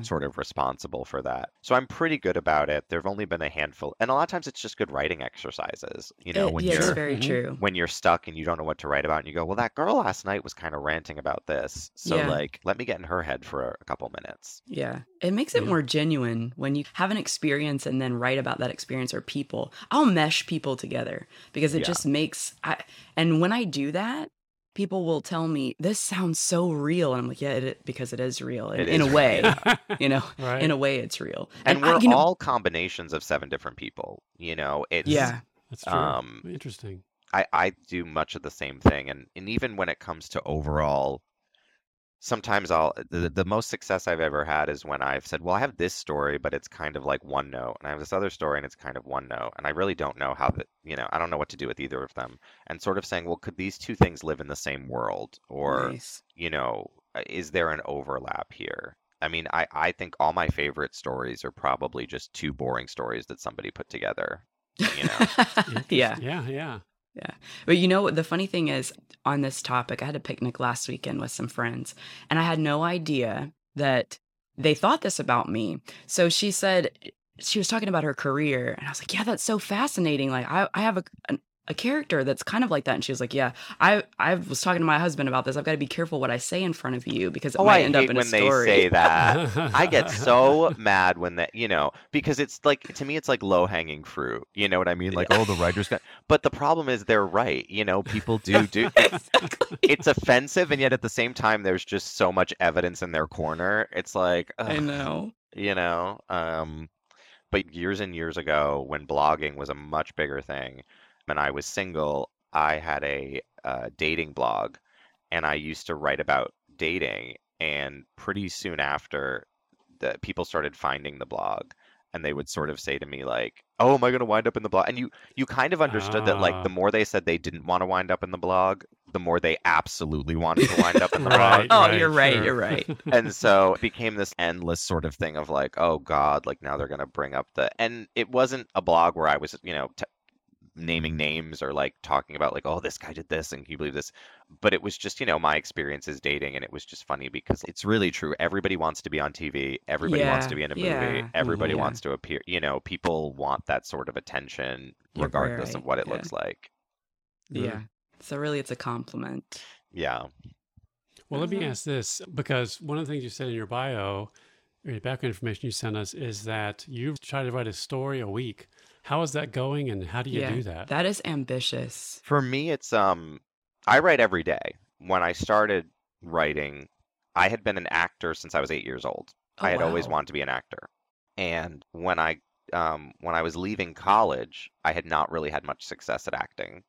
sort of responsible for that. So I'm pretty good about it. There've only been a handful, and a lot of times it's just good writing exercises. You know, when you're very true, when you're stuck and you don't know what to write about, and you go, well, that girl last night was kind of ranting about this, so like, let me get in her head for a couple minutes. Yeah, it makes it more genuine when you have an experience and then write about that experience or people. I'll mesh people together. Because it just makes, and when I do that, people will tell me, this sounds so real. And I'm like, yeah, it, because it is real in a way, you know, in a way it's real. And we're all combinations of seven different people, you know, it's, that's true. Interesting. I do much of the same thing. And even when it comes to overall, sometimes the most success I've ever had is when I've said, well, I have this story, but it's kind of like one note. And I have this other story and it's kind of one note. And I really don't know how that, you know, I don't know what to do with either of them. And sort of saying, well, could these two things live in the same world? Or, you know, is there an overlap here? I mean, I think all my favorite stories are probably just two boring stories that somebody put together, you know? Yeah. But you know, the funny thing is, on this topic, I had a picnic last weekend with some friends, and I had no idea that they thought this about me. So she said, she was talking about her career, and I was like, yeah, that's so fascinating. Like, I have a character that's kind of like that. And she was like, yeah, I was talking to my husband about this. I've got to be careful what I say in front of you, because it might end up in a story. When they say that, I get so mad when that, you know, because it's like, to me, it's like low hanging fruit. You know what I mean? Like, oh, the writer's got, but the problem is they're right. You know, people do. It's offensive. And yet at the same time, there's just so much evidence in their corner. It's like, ugh, I know, you know, but years and years ago, when blogging was a much bigger thing, and I was single, I had a dating blog, and I used to write about dating. And pretty soon after, the people started finding the blog, and they would sort of say to me like, oh, am I going to wind up in the blog? And you kind of understood that, like, the more they said they didn't want to wind up in the blog, the more they absolutely wanted to wind up in the blog. Oh, right, you're right. And so it became this endless sort of thing of like, oh God, like, now they're going to bring up the, and it wasn't a blog where I was, you know, naming names or like talking about like, oh, this guy did this and can you believe this, but it was just, you know, my experiences dating. And it was just funny because it's really true, everybody wants to be on TV, everybody wants to be in a movie, everybody wants to appear, you know, people want that sort of attention regardless of what it looks like. So really it's a compliment. Well, let me ask this, because one of the things you said in your bio, your background information you sent us, is that you try to write a story a week. How is that going, and how do you do that? That is ambitious. For me, it's I write every day. When I started writing, I had been an actor since I was 8 years old. I had always wanted to be an actor. And when I was leaving college, I had not really had much success at acting.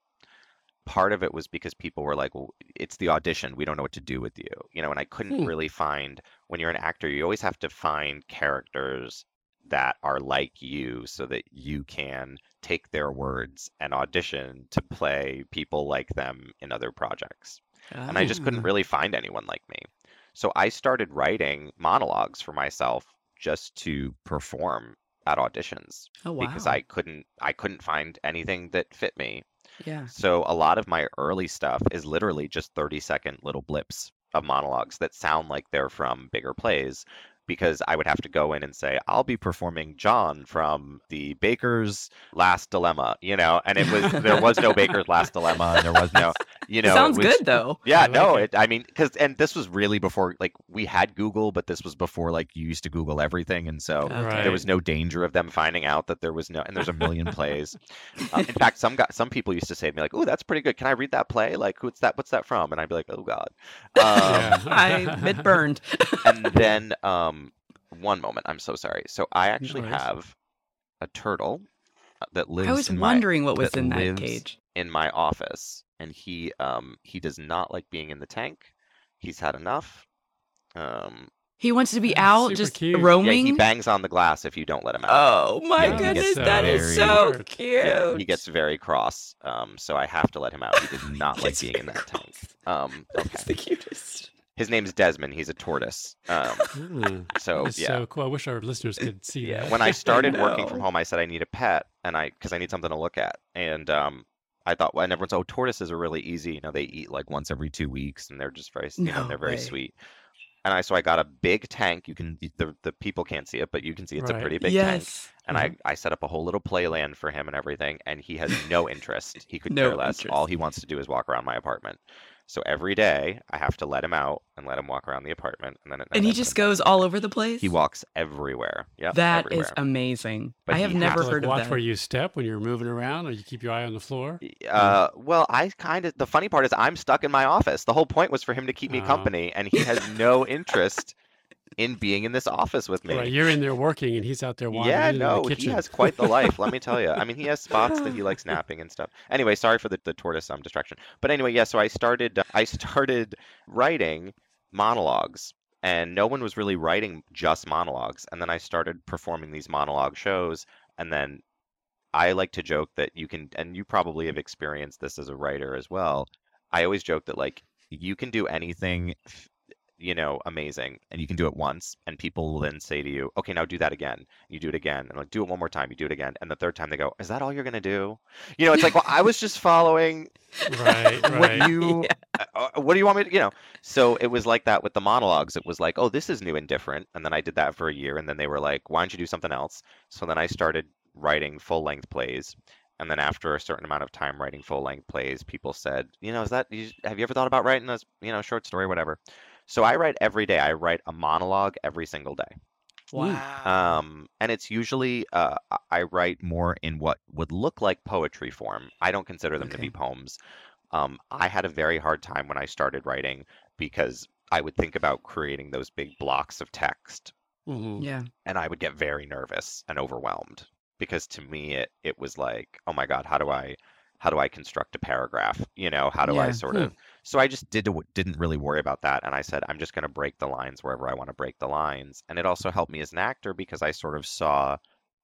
part of it was because people were like, well, it's the audition. We don't know what to do with you. You know, and I couldn't really find, when you're an actor, you always have to find characters that are like you so that you can take their words and audition to play people like them in other projects. Oh. And I just couldn't really find anyone like me. So I started writing monologues for myself just to perform at auditions. Oh, wow. Because I couldn't find anything that fit me. Yeah. So a lot of my early stuff is literally just 30-second little blips of monologues that sound like they're from bigger plays, because I would have to go in and say, I'll be performing John from the Baker's Last Dilemma, you know, and it was, there was no Baker's Last Dilemma, and there was no, you know. It sounds good though. Yeah, this was really before, like, we had Google, but this was before, like, you used to Google everything. And so there was no danger of them finding out that there was no, and there's a million plays. In fact, some people used to say to me, like, oh, that's pretty good. Can I read that play? Like, what's that from? And I'd be like, oh God. It burned. And then, one moment. I'm so sorry. So I actually have a turtle that lives. I was wondering what was in that cage in my office, and he does not like being in the tank. He's had enough. He wants to be out, just cute. Roaming. Yeah, he bangs on the glass if you don't let him out. Oh my goodness, that is so cute. Yeah, he gets very cross. So I have to let him out. He does not like being in that tank. That's the cutest. His name's Desmond. He's a tortoise. So cool. I wish our listeners could see that. When I started working from home, I said I need a pet, and because I need something to look at. And I thought, well, and everyone's, oh, tortoises are really easy. You know, they eat like once every 2 weeks, and they're just very, they're very sweet. And I got a big tank. You can the people can't see it, but you can see it's a pretty big tank. And I set up a whole little playland for him and everything. And he has no interest. He could care less. All he wants to do is walk around my apartment. So every day I have to let him out and let him walk around the apartment. And he just goes all over the place? He walks everywhere. Yeah, is amazing. But I have never heard of that. Watch where you step when you're moving around, or you keep your eye on the floor? Well, the funny part is I'm stuck in my office. The whole point was for him to keep me company, and he has no interest in being in this office with me. Right, you're in there working and he's out there wandering in the kitchen. He has quite the life, let me tell you. I mean, he has spots that he likes napping and stuff. Anyway, sorry for the tortoise distraction. But anyway, so I started writing monologues, and no one was really writing just monologues. And then I started performing these monologue shows, and then I like to joke that you can, and you probably have experienced this as a writer as well. I always joke that, like, you can do anything amazing, and you can do it once, and people will then say to you, okay, now do that again. You do it again, and like, do it one more time, you do it again, and the third time they go, is that all you're gonna do? You know, it's like, well, I was just following what you what do you want me to, you know. So it was like that with the monologues. It was like, oh, this is new and different, and then I did that for a year, and then they were like, why don't you do something else? So then I started writing full-length plays. And then after a certain amount of time writing full-length plays, people said, you know, have you ever thought about writing a, you know, short story, whatever? So I write every day. I write a monologue every single day. Wow. And it's usually, I write more in what would look like poetry form. I don't consider them to be poems. I had a very hard time when I started writing, because I would think about creating those big blocks of text. Mm-hmm. Yeah. And I would get very nervous and overwhelmed. Because to me, it was like, oh my God, how do I construct a paragraph? You know, how do I sort of? So I just didn't really worry about that, and I said, I'm just going to break the lines wherever I want to break the lines, and it also helped me as an actor because I sort of saw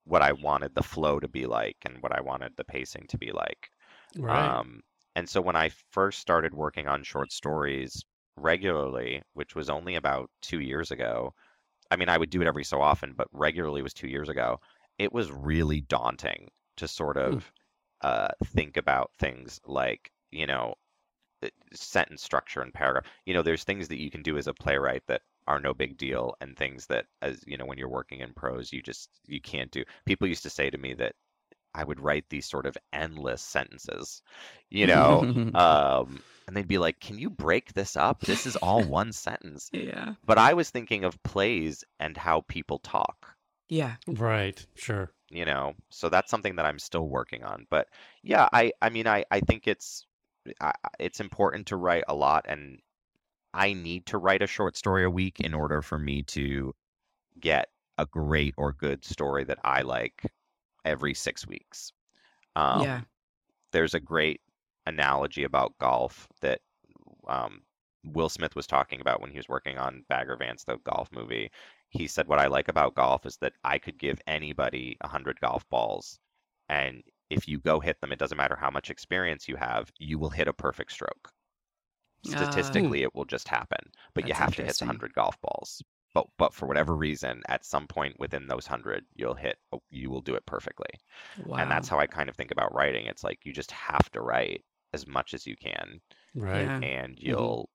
what I wanted the flow to be like and what I wanted the pacing to be like. Right. And so when I first started working on short stories regularly, which was only about 2 years ago, I mean, I would do it every so often, but regularly was 2 years ago. It was really daunting to sort of think about things like, you know, sentence structure and paragraph. You know, there's things that you can do as a playwright that are no big deal, and things that, as you know, when you're working in prose, you can't do. People used to say to me that I would write these sort of endless sentences, you know, and they'd be like, can you break this up? This is all one sentence. Yeah. But I was thinking of plays and how people talk. Yeah. Right. Sure. You know, so that's something that I'm still working on. But yeah, I mean, I think it's important to write a lot, and I need to write a short story a week in order for me to get a great or good story that I like every 6 weeks. There's a great analogy about golf that Will Smith was talking about when he was working on Bagger Vance, the golf movie. He said, what I like about golf is that I could give anybody 100 golf balls, and if you go hit them, it doesn't matter how much experience you have, you will hit a perfect stroke. Statistically, it will just happen. But you have to hit 100 golf balls. But for whatever reason, at some point within those 100, you will do it perfectly. Wow. And that's how I kind of think about writing. It's like you just have to write as much as you can, right? Yeah. And you'll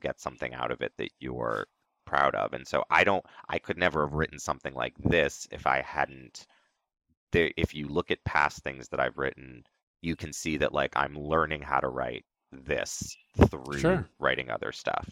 get something out of it that you're proud of. And so I could never have written something like this if I hadn't. If you look at past things that I've written, you can see that like I'm learning how to write this through writing other stuff.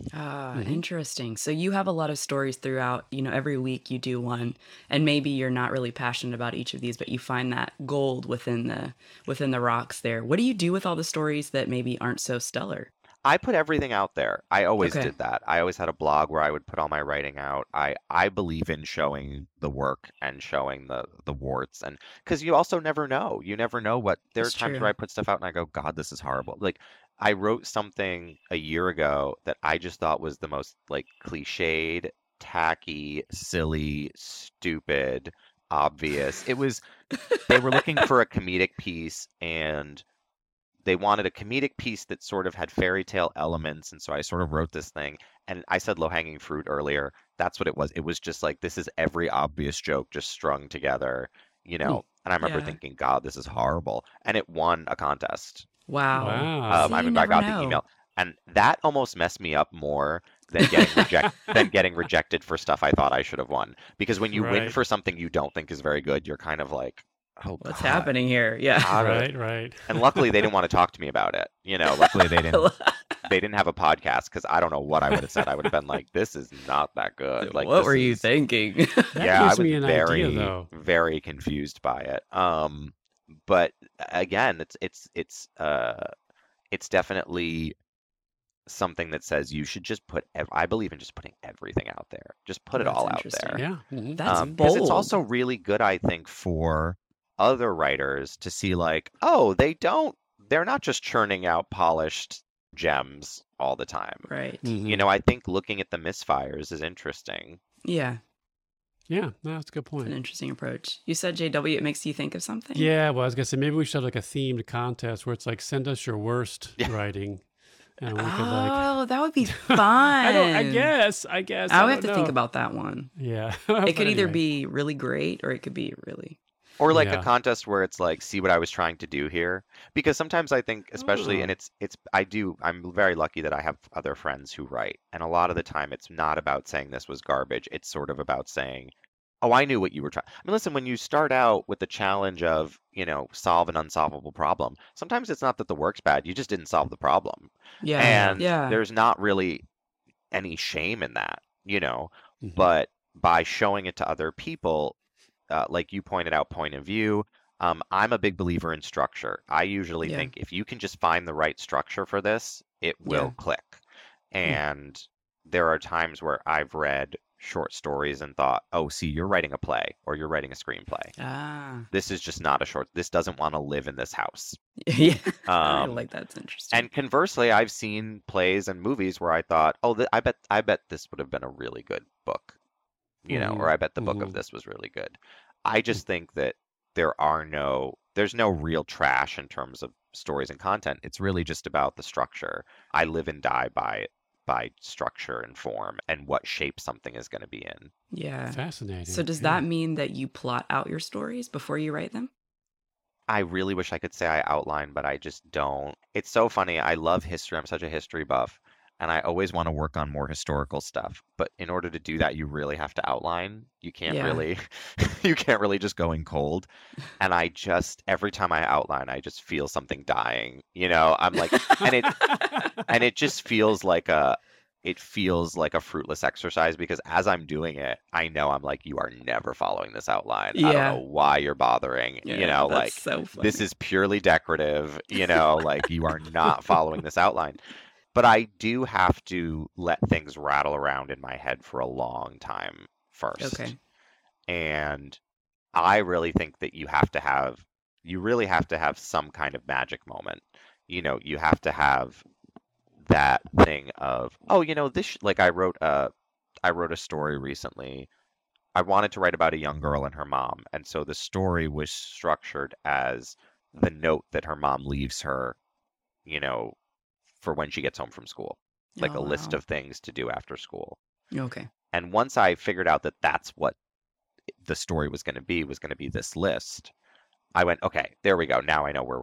Interesting. So you have a lot of stories throughout, every week you do one, and maybe you're not really passionate about each of these, but you find that gold within the rocks there. What do you do with all the stories that maybe aren't so stellar? I put everything out there. I always did that. I always had a blog where I would put all my writing out. I believe in showing the work and showing the warts, and because you also never know. You never know what there are times where I put stuff out and I go, God, this is horrible. Like I wrote something a year ago that I just thought was the most like cliched, tacky, silly, stupid, obvious. It was they were looking for a comedic piece and they wanted a comedic piece that sort of had fairy tale elements. And so I sort of wrote this thing, and I said low hanging fruit earlier. That's what it was. It was just like, this is every obvious joke just strung together, and I remember thinking, God, this is horrible. And it won a contest. Wow. I got the email, and that almost messed me up more than getting rejected for stuff I thought I should have won. Because when you win for something you don't think is very good, you're kind of like, what's happening here? Yeah. Right. And luckily they didn't want to talk to me about it. Luckily they didn't have a podcast, because I don't know what I would have said. I would have been like, this is not that good. Like, what were you thinking? I was very confused by it. But again, it's definitely something that says you should just put I believe in just putting everything out there. Just put it all out there. Yeah. That's bold. Because it's also really good, I think, for other writers to see like, oh, they're not just churning out polished gems all the time. Right. Mm-hmm. I think looking at the misfires is interesting. Yeah, that's a good point. It's an interesting approach. You said, JW, it makes you think of something. Yeah, well, I was going to say, maybe we should have like a themed contest where it's like, send us your worst writing. And we could that would be fun. I guess. I would have to think about that one. Yeah. It could either be really great or it could be really... Or like a contest where it's like, see what I was trying to do here. Because sometimes I think, especially, and I'm very lucky that I have other friends who write. And a lot of the time it's not about saying this was garbage. It's sort of about saying, oh, I knew what you were trying. I mean, listen, when you start out with the challenge of, solve an unsolvable problem, sometimes it's not that the work's bad. You just didn't solve the problem. Yeah. And there's not really any shame in that, mm-hmm. But by showing it to other people, like you pointed out, point of view. I'm a big believer in structure. I usually think if you can just find the right structure for this, it will click. And there are times where I've read short stories and thought, oh, see, you're writing a play or you're writing a screenplay. This is just not a short. This doesn't want to live in this house. Yeah, I like that's interesting. And conversely, I've seen plays and movies where I thought, oh, I bet this would have been a really good book. Or I bet the book of this was really good. I just think that there's no real trash in terms of stories and content. It's really just about the structure. I live and die by structure and form and what shape something is going to be in. Yeah. Fascinating. So does that mean that you plot out your stories before you write them? I really wish I could say I outline, but I just don't. It's so funny. I love history. I'm such a history buff. And I always want to work on more historical stuff. But in order to do that, you really have to outline. You can't really just go in cold. And I just, every time I outline, I just feel something dying. I'm like, and it just feels like a fruitless exercise, because as I'm doing it, I know I'm like, you are never following this outline. Yeah. I don't know why you're bothering. So funny. This is purely decorative, like you are not following this outline. But I do have to let things rattle around in my head for a long time first. Okay. And I really think that you really have to have some kind of magic moment. you know, you have to have that thing of, oh, you know, this, like, I wrote a story recently. I wanted to write about a young girl and her mom. And so the story was structured as the note that her mom leaves her, you know, for when she gets home from school, like a list of things to do after school. Okay. And once I figured out that that's what the story was going to be this list, I went, okay, there we go. Now I know where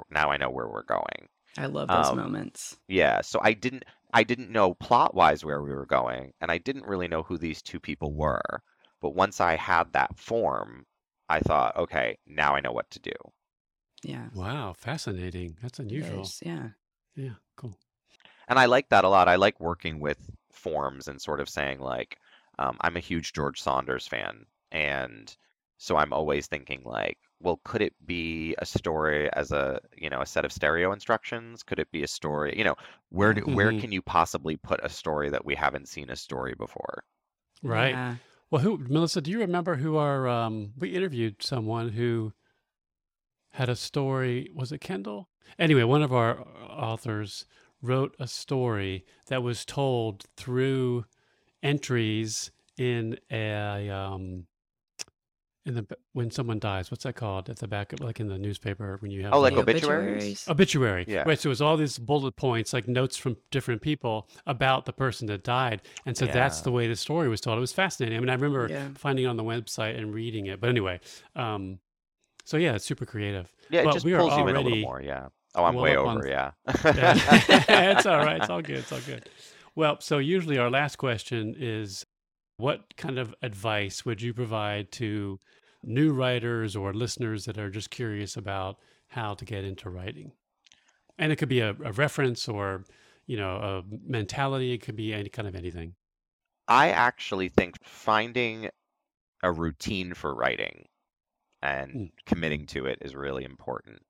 we're going. I love those moments. Yeah. So I didn't know plot-wise where we were going, and I didn't really know who these two people were. But once I had that form, I thought, okay, now I know what to do. Yeah. Wow. Fascinating. That's unusual. Is, yeah. Yeah. Cool. And I like that a lot. I like working with forms and sort of saying, like, I'm a huge George Saunders fan. And so I'm always thinking, like, well, could it be a story as a, you know, a set of stereo instructions? Could it be a story, you know, where can you possibly put a story that we haven't seen a story before? Right. Yeah. Well, Melissa, do you remember who our, we interviewed someone who had a story, was it Kendall? Anyway, one of our authors wrote a story that was told through entries in a, when someone dies, what's that called? At the back, like in the newspaper, when you have... Oh, like obituaries? Obituary. Yeah. Right, so it was all these bullet points, like notes from different people about the person that died. And so that's the way the story was told. It was fascinating. I mean, I remember finding it on the website and reading it. But anyway, so yeah, it's super creative. Yeah, it just pulls you in a little more, yeah. Oh, I'm way over, yeah. It's all right. It's all good. It's all good. Well, so usually our last question is, what kind of advice would you provide to new writers or listeners that are just curious about how to get into writing? And it could be a reference or, you know, a mentality. It could be any kind of anything. I actually think finding a routine for writing and committing to it is really important.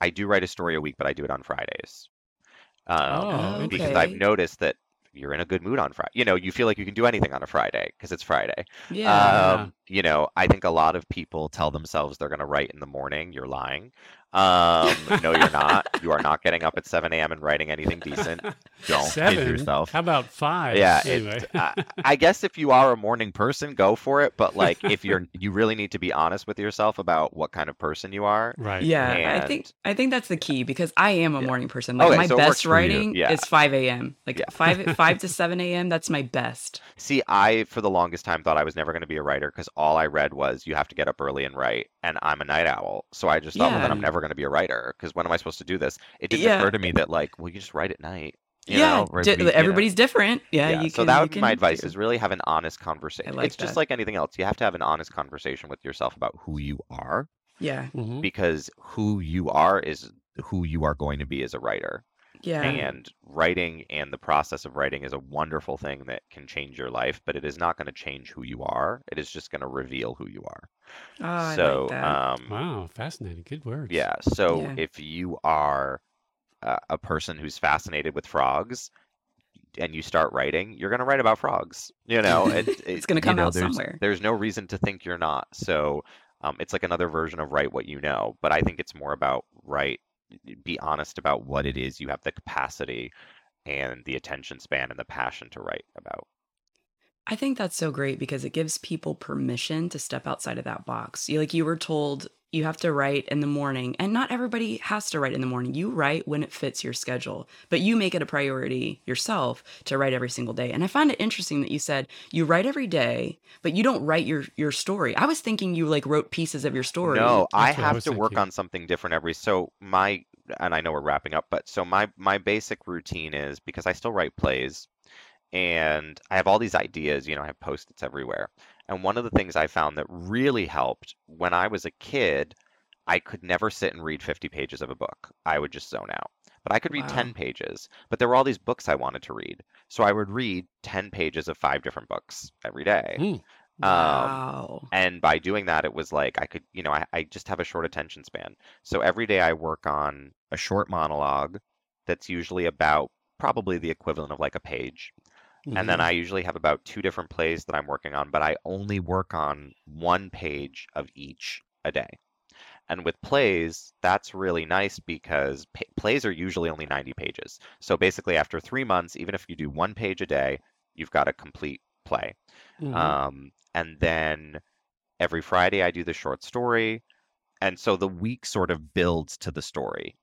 I do write a story a week, but I do it on Fridays. Okay. Because I've noticed that you're in a good mood on Friday. You know, you feel like you can do anything on a Friday because it's Friday. Yeah. You know, I think a lot of people tell themselves they're going to write in the morning. You're lying. No, you're not. You are not getting up at 7 a.m. and writing anything decent. Don't kid yourself. How about 5? Yeah. Anyway. I guess if you are a morning person, go for it. But like, if you really need to be honest with yourself about what kind of person you are. Right. Yeah. And I think that's the key, because I am a morning person. Like my best writing is 5 a.m. Like 5 to 7 a.m. That's my best. See, I, for the longest time, thought I was never going to be a writer because all I read was you have to get up early and write. And I'm a night owl. So I just thought, well, then I'm never going to be a writer because when am I supposed to do this? It didn't occur to me that, like, well, you just write at night. You know, everybody's different. Yeah. So that would be my advice, is really have an honest conversation. It's just like anything else. You have to have an honest conversation with yourself about who you are. Yeah. Mm-hmm. Because who you are is who you are going to be as a writer. Yeah. And writing and the process of writing is a wonderful thing that can change your life, but it is not going to change who you are. It is just going to reveal who you are. Oh, so, I like that. Wow, fascinating. Good words. Yeah. So if you are a person who's fascinated with frogs and you start writing, you're going to write about frogs. You know, it's going to come out somewhere. There's no reason to think you're not. So it's like another version of write what you know, but I think it's more about be honest about what it is you have the capacity and the attention span and the passion to write about. I think that's so great because it gives people permission to step outside of that box. You were told you have to write in the morning, and not everybody has to write in the morning. You write when it fits your schedule, but you make it a priority yourself to write every single day. And I found it interesting that you said you write every day, but you don't write your story. I was thinking you like wrote pieces of your story. No, I have to work on something different every. So my, and I know we're wrapping up, but so my basic routine is, because I still write plays, and I have all these ideas, you know, I have Post-its everywhere. And one of the things I found that really helped, when I was a kid, I could never sit and read 50 pages of a book. I would just zone out. But I could read 10 pages. But there were all these books I wanted to read. So I would read 10 pages of 5 different books every day. Wow. And by doing that, it was like I could, you know, I just have a short attention span. So every day I work on a short monologue that's usually about probably the equivalent of like a page. Mm-hmm. And then I usually have about 2 different plays that I'm working on, but I only work on 1 page of each a day. And with plays, that's really nice because plays are usually only 90 pages. So basically after 3 months, even if you do one page a day, you've got a complete play. Mm-hmm. And then every Friday I do the short story. And so the week sort of builds to the story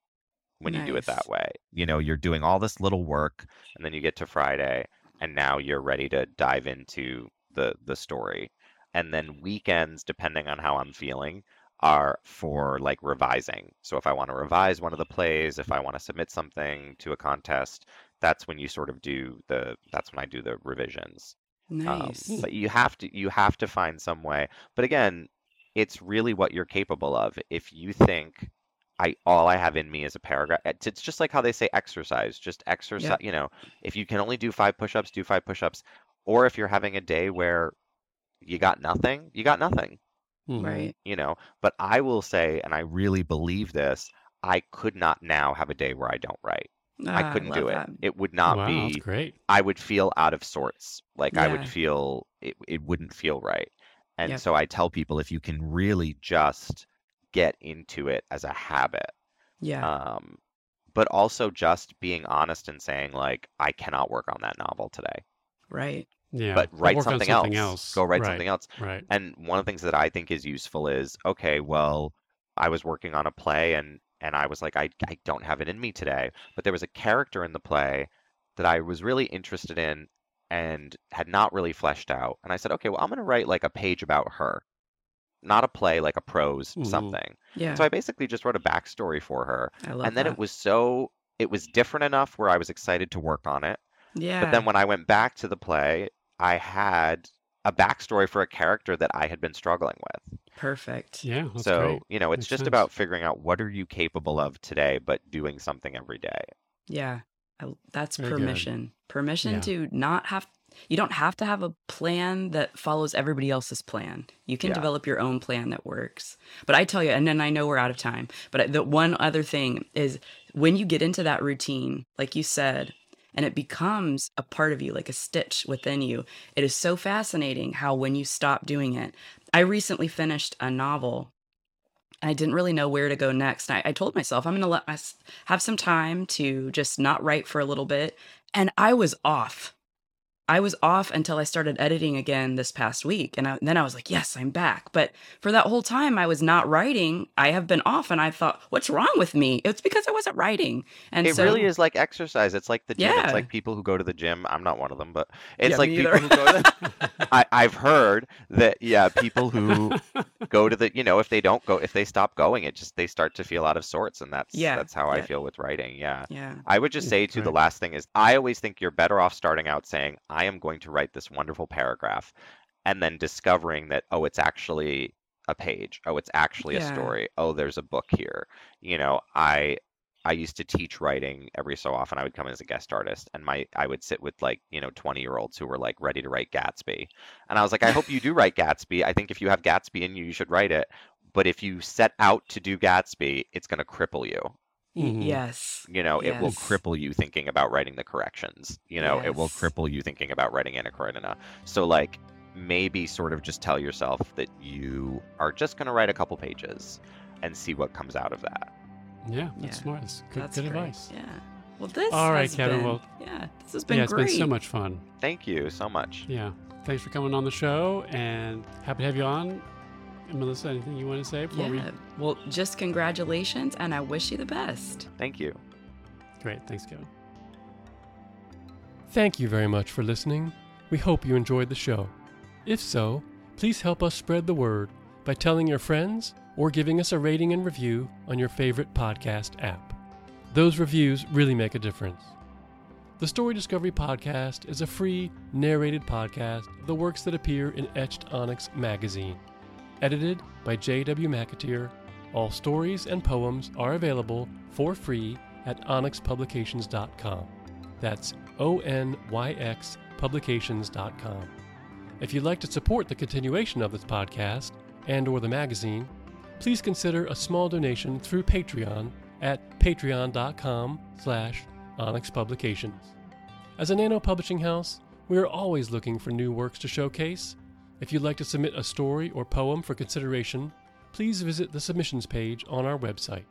when you do it that way. You know, you're doing all this little work and then you get to Friday and now you're ready to dive into the story. And then weekends, depending on how I'm feeling, are for like revising. So if I want to revise one of the plays, if I want to submit something to a contest, that's when you sort of do the, that's when I do the revisions. Nice. But you have to find some way. But again, it's really what you're capable of. If you think all I have in me is a paragraph, it's just like how they say exercise, yep. You know, if you can only do 5 push-ups, do 5 push-ups. Or if you're having a day where you got nothing. Right. You know, but I will say, and I really believe this, I could not now have a day where I don't write. I couldn't do it. That. It would not be. That's great. I would feel out of sorts. Like I would feel it wouldn't feel right. And so I tell people, if you can really just get into it as a habit. Yeah. But also just being honest and saying like, I cannot work on that novel today. Right. Yeah, but write something else. Go write something else. Right. And one of the things that I think is useful is, okay, well, I was working on a play and I was like, I don't have it in me today. But there was a character in the play that I was really interested in and had not really fleshed out. And I said, okay, well, I'm going to write like a page about her. Not a play, like a prose something. Yeah. So I basically just wrote a backstory for her. I love that. And then it was different enough where I was excited to work on it. Yeah. But then when I went back to the play, I had a backstory for a character that I had been struggling with. Perfect. Yeah. So, great. You know, it's Makes just sense. About figuring out what are you capable of today, but doing something every day. Yeah. That's Very permission. Good. Permission to not have, you don't have to have a plan that follows everybody else's plan. You can develop your own plan that works. But I tell you, and then I know we're out of time, but the one other thing is when you get into that routine, like you said, and it becomes a part of you, like a stitch within you. It is so fascinating how when you stop doing it. I recently finished a novel. I didn't really know where to go next. I told myself, I'm going to have some time to just not write for a little bit. And I was off. until I started editing again this past week. And then I was like, yes, I'm back. But for that whole time I was not writing. I have been off and I thought, what's wrong with me? It's because I wasn't writing. And it really is like exercise. It's like the gym. Yeah. It's like people who go to the gym. I'm not one of them, but it's like people who go to I've heard that, people who go to the, if they don't go, if they stop going, they start to feel out of sorts. And that's how I feel with writing. Yeah. Yeah. I would just say too, the last thing is I always think you're better off starting out saying, I am going to write this wonderful paragraph and then discovering that, oh, it's actually a page. Oh, it's actually a story. Oh, there's a book here. You know, I used to teach writing every so often. I would come in as a guest artist and I would sit with 20-year-olds who were like ready to write Gatsby. And I was like, I hope you do write Gatsby. I think if you have Gatsby in you, you should write it. But if you set out to do Gatsby, it's going to cripple you. Mm-hmm. Yes. It will cripple you thinking about writing the corrections. It will cripple you thinking about writing Anna Karenina. So maybe sort of just tell yourself that you are just going to write a couple pages and see what comes out of that. Yeah, that's smart. That's good advice. Yeah. Well, this has been great. It's been so much fun. Thank you so much. Yeah. Thanks for coming on the show and happy to have you on. And Melissa, anything you want to say before we... Well, just congratulations, and I wish you the best. Thank you. Great. Thanks, Kevin. Thank you very much for listening. We hope you enjoyed the show. If so, please help us spread the word by telling your friends or giving us a rating and review on your favorite podcast app. Those reviews really make a difference. The Story Discovery Podcast is a free, narrated podcast of the works that appear in Etched Onyx magazine. Edited by J.W. McAteer, all stories and poems are available for free at onyxpublications.com. That's ONYX publications.com. If you'd like to support the continuation of this podcast and or the magazine, please consider a small donation through Patreon at patreon.com/onyxpublications. As a nano publishing house, we are always looking for new works to showcase. If you'd like to submit a story or poem for consideration, please visit the submissions page on our website.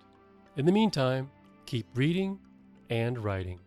In the meantime, keep reading and writing.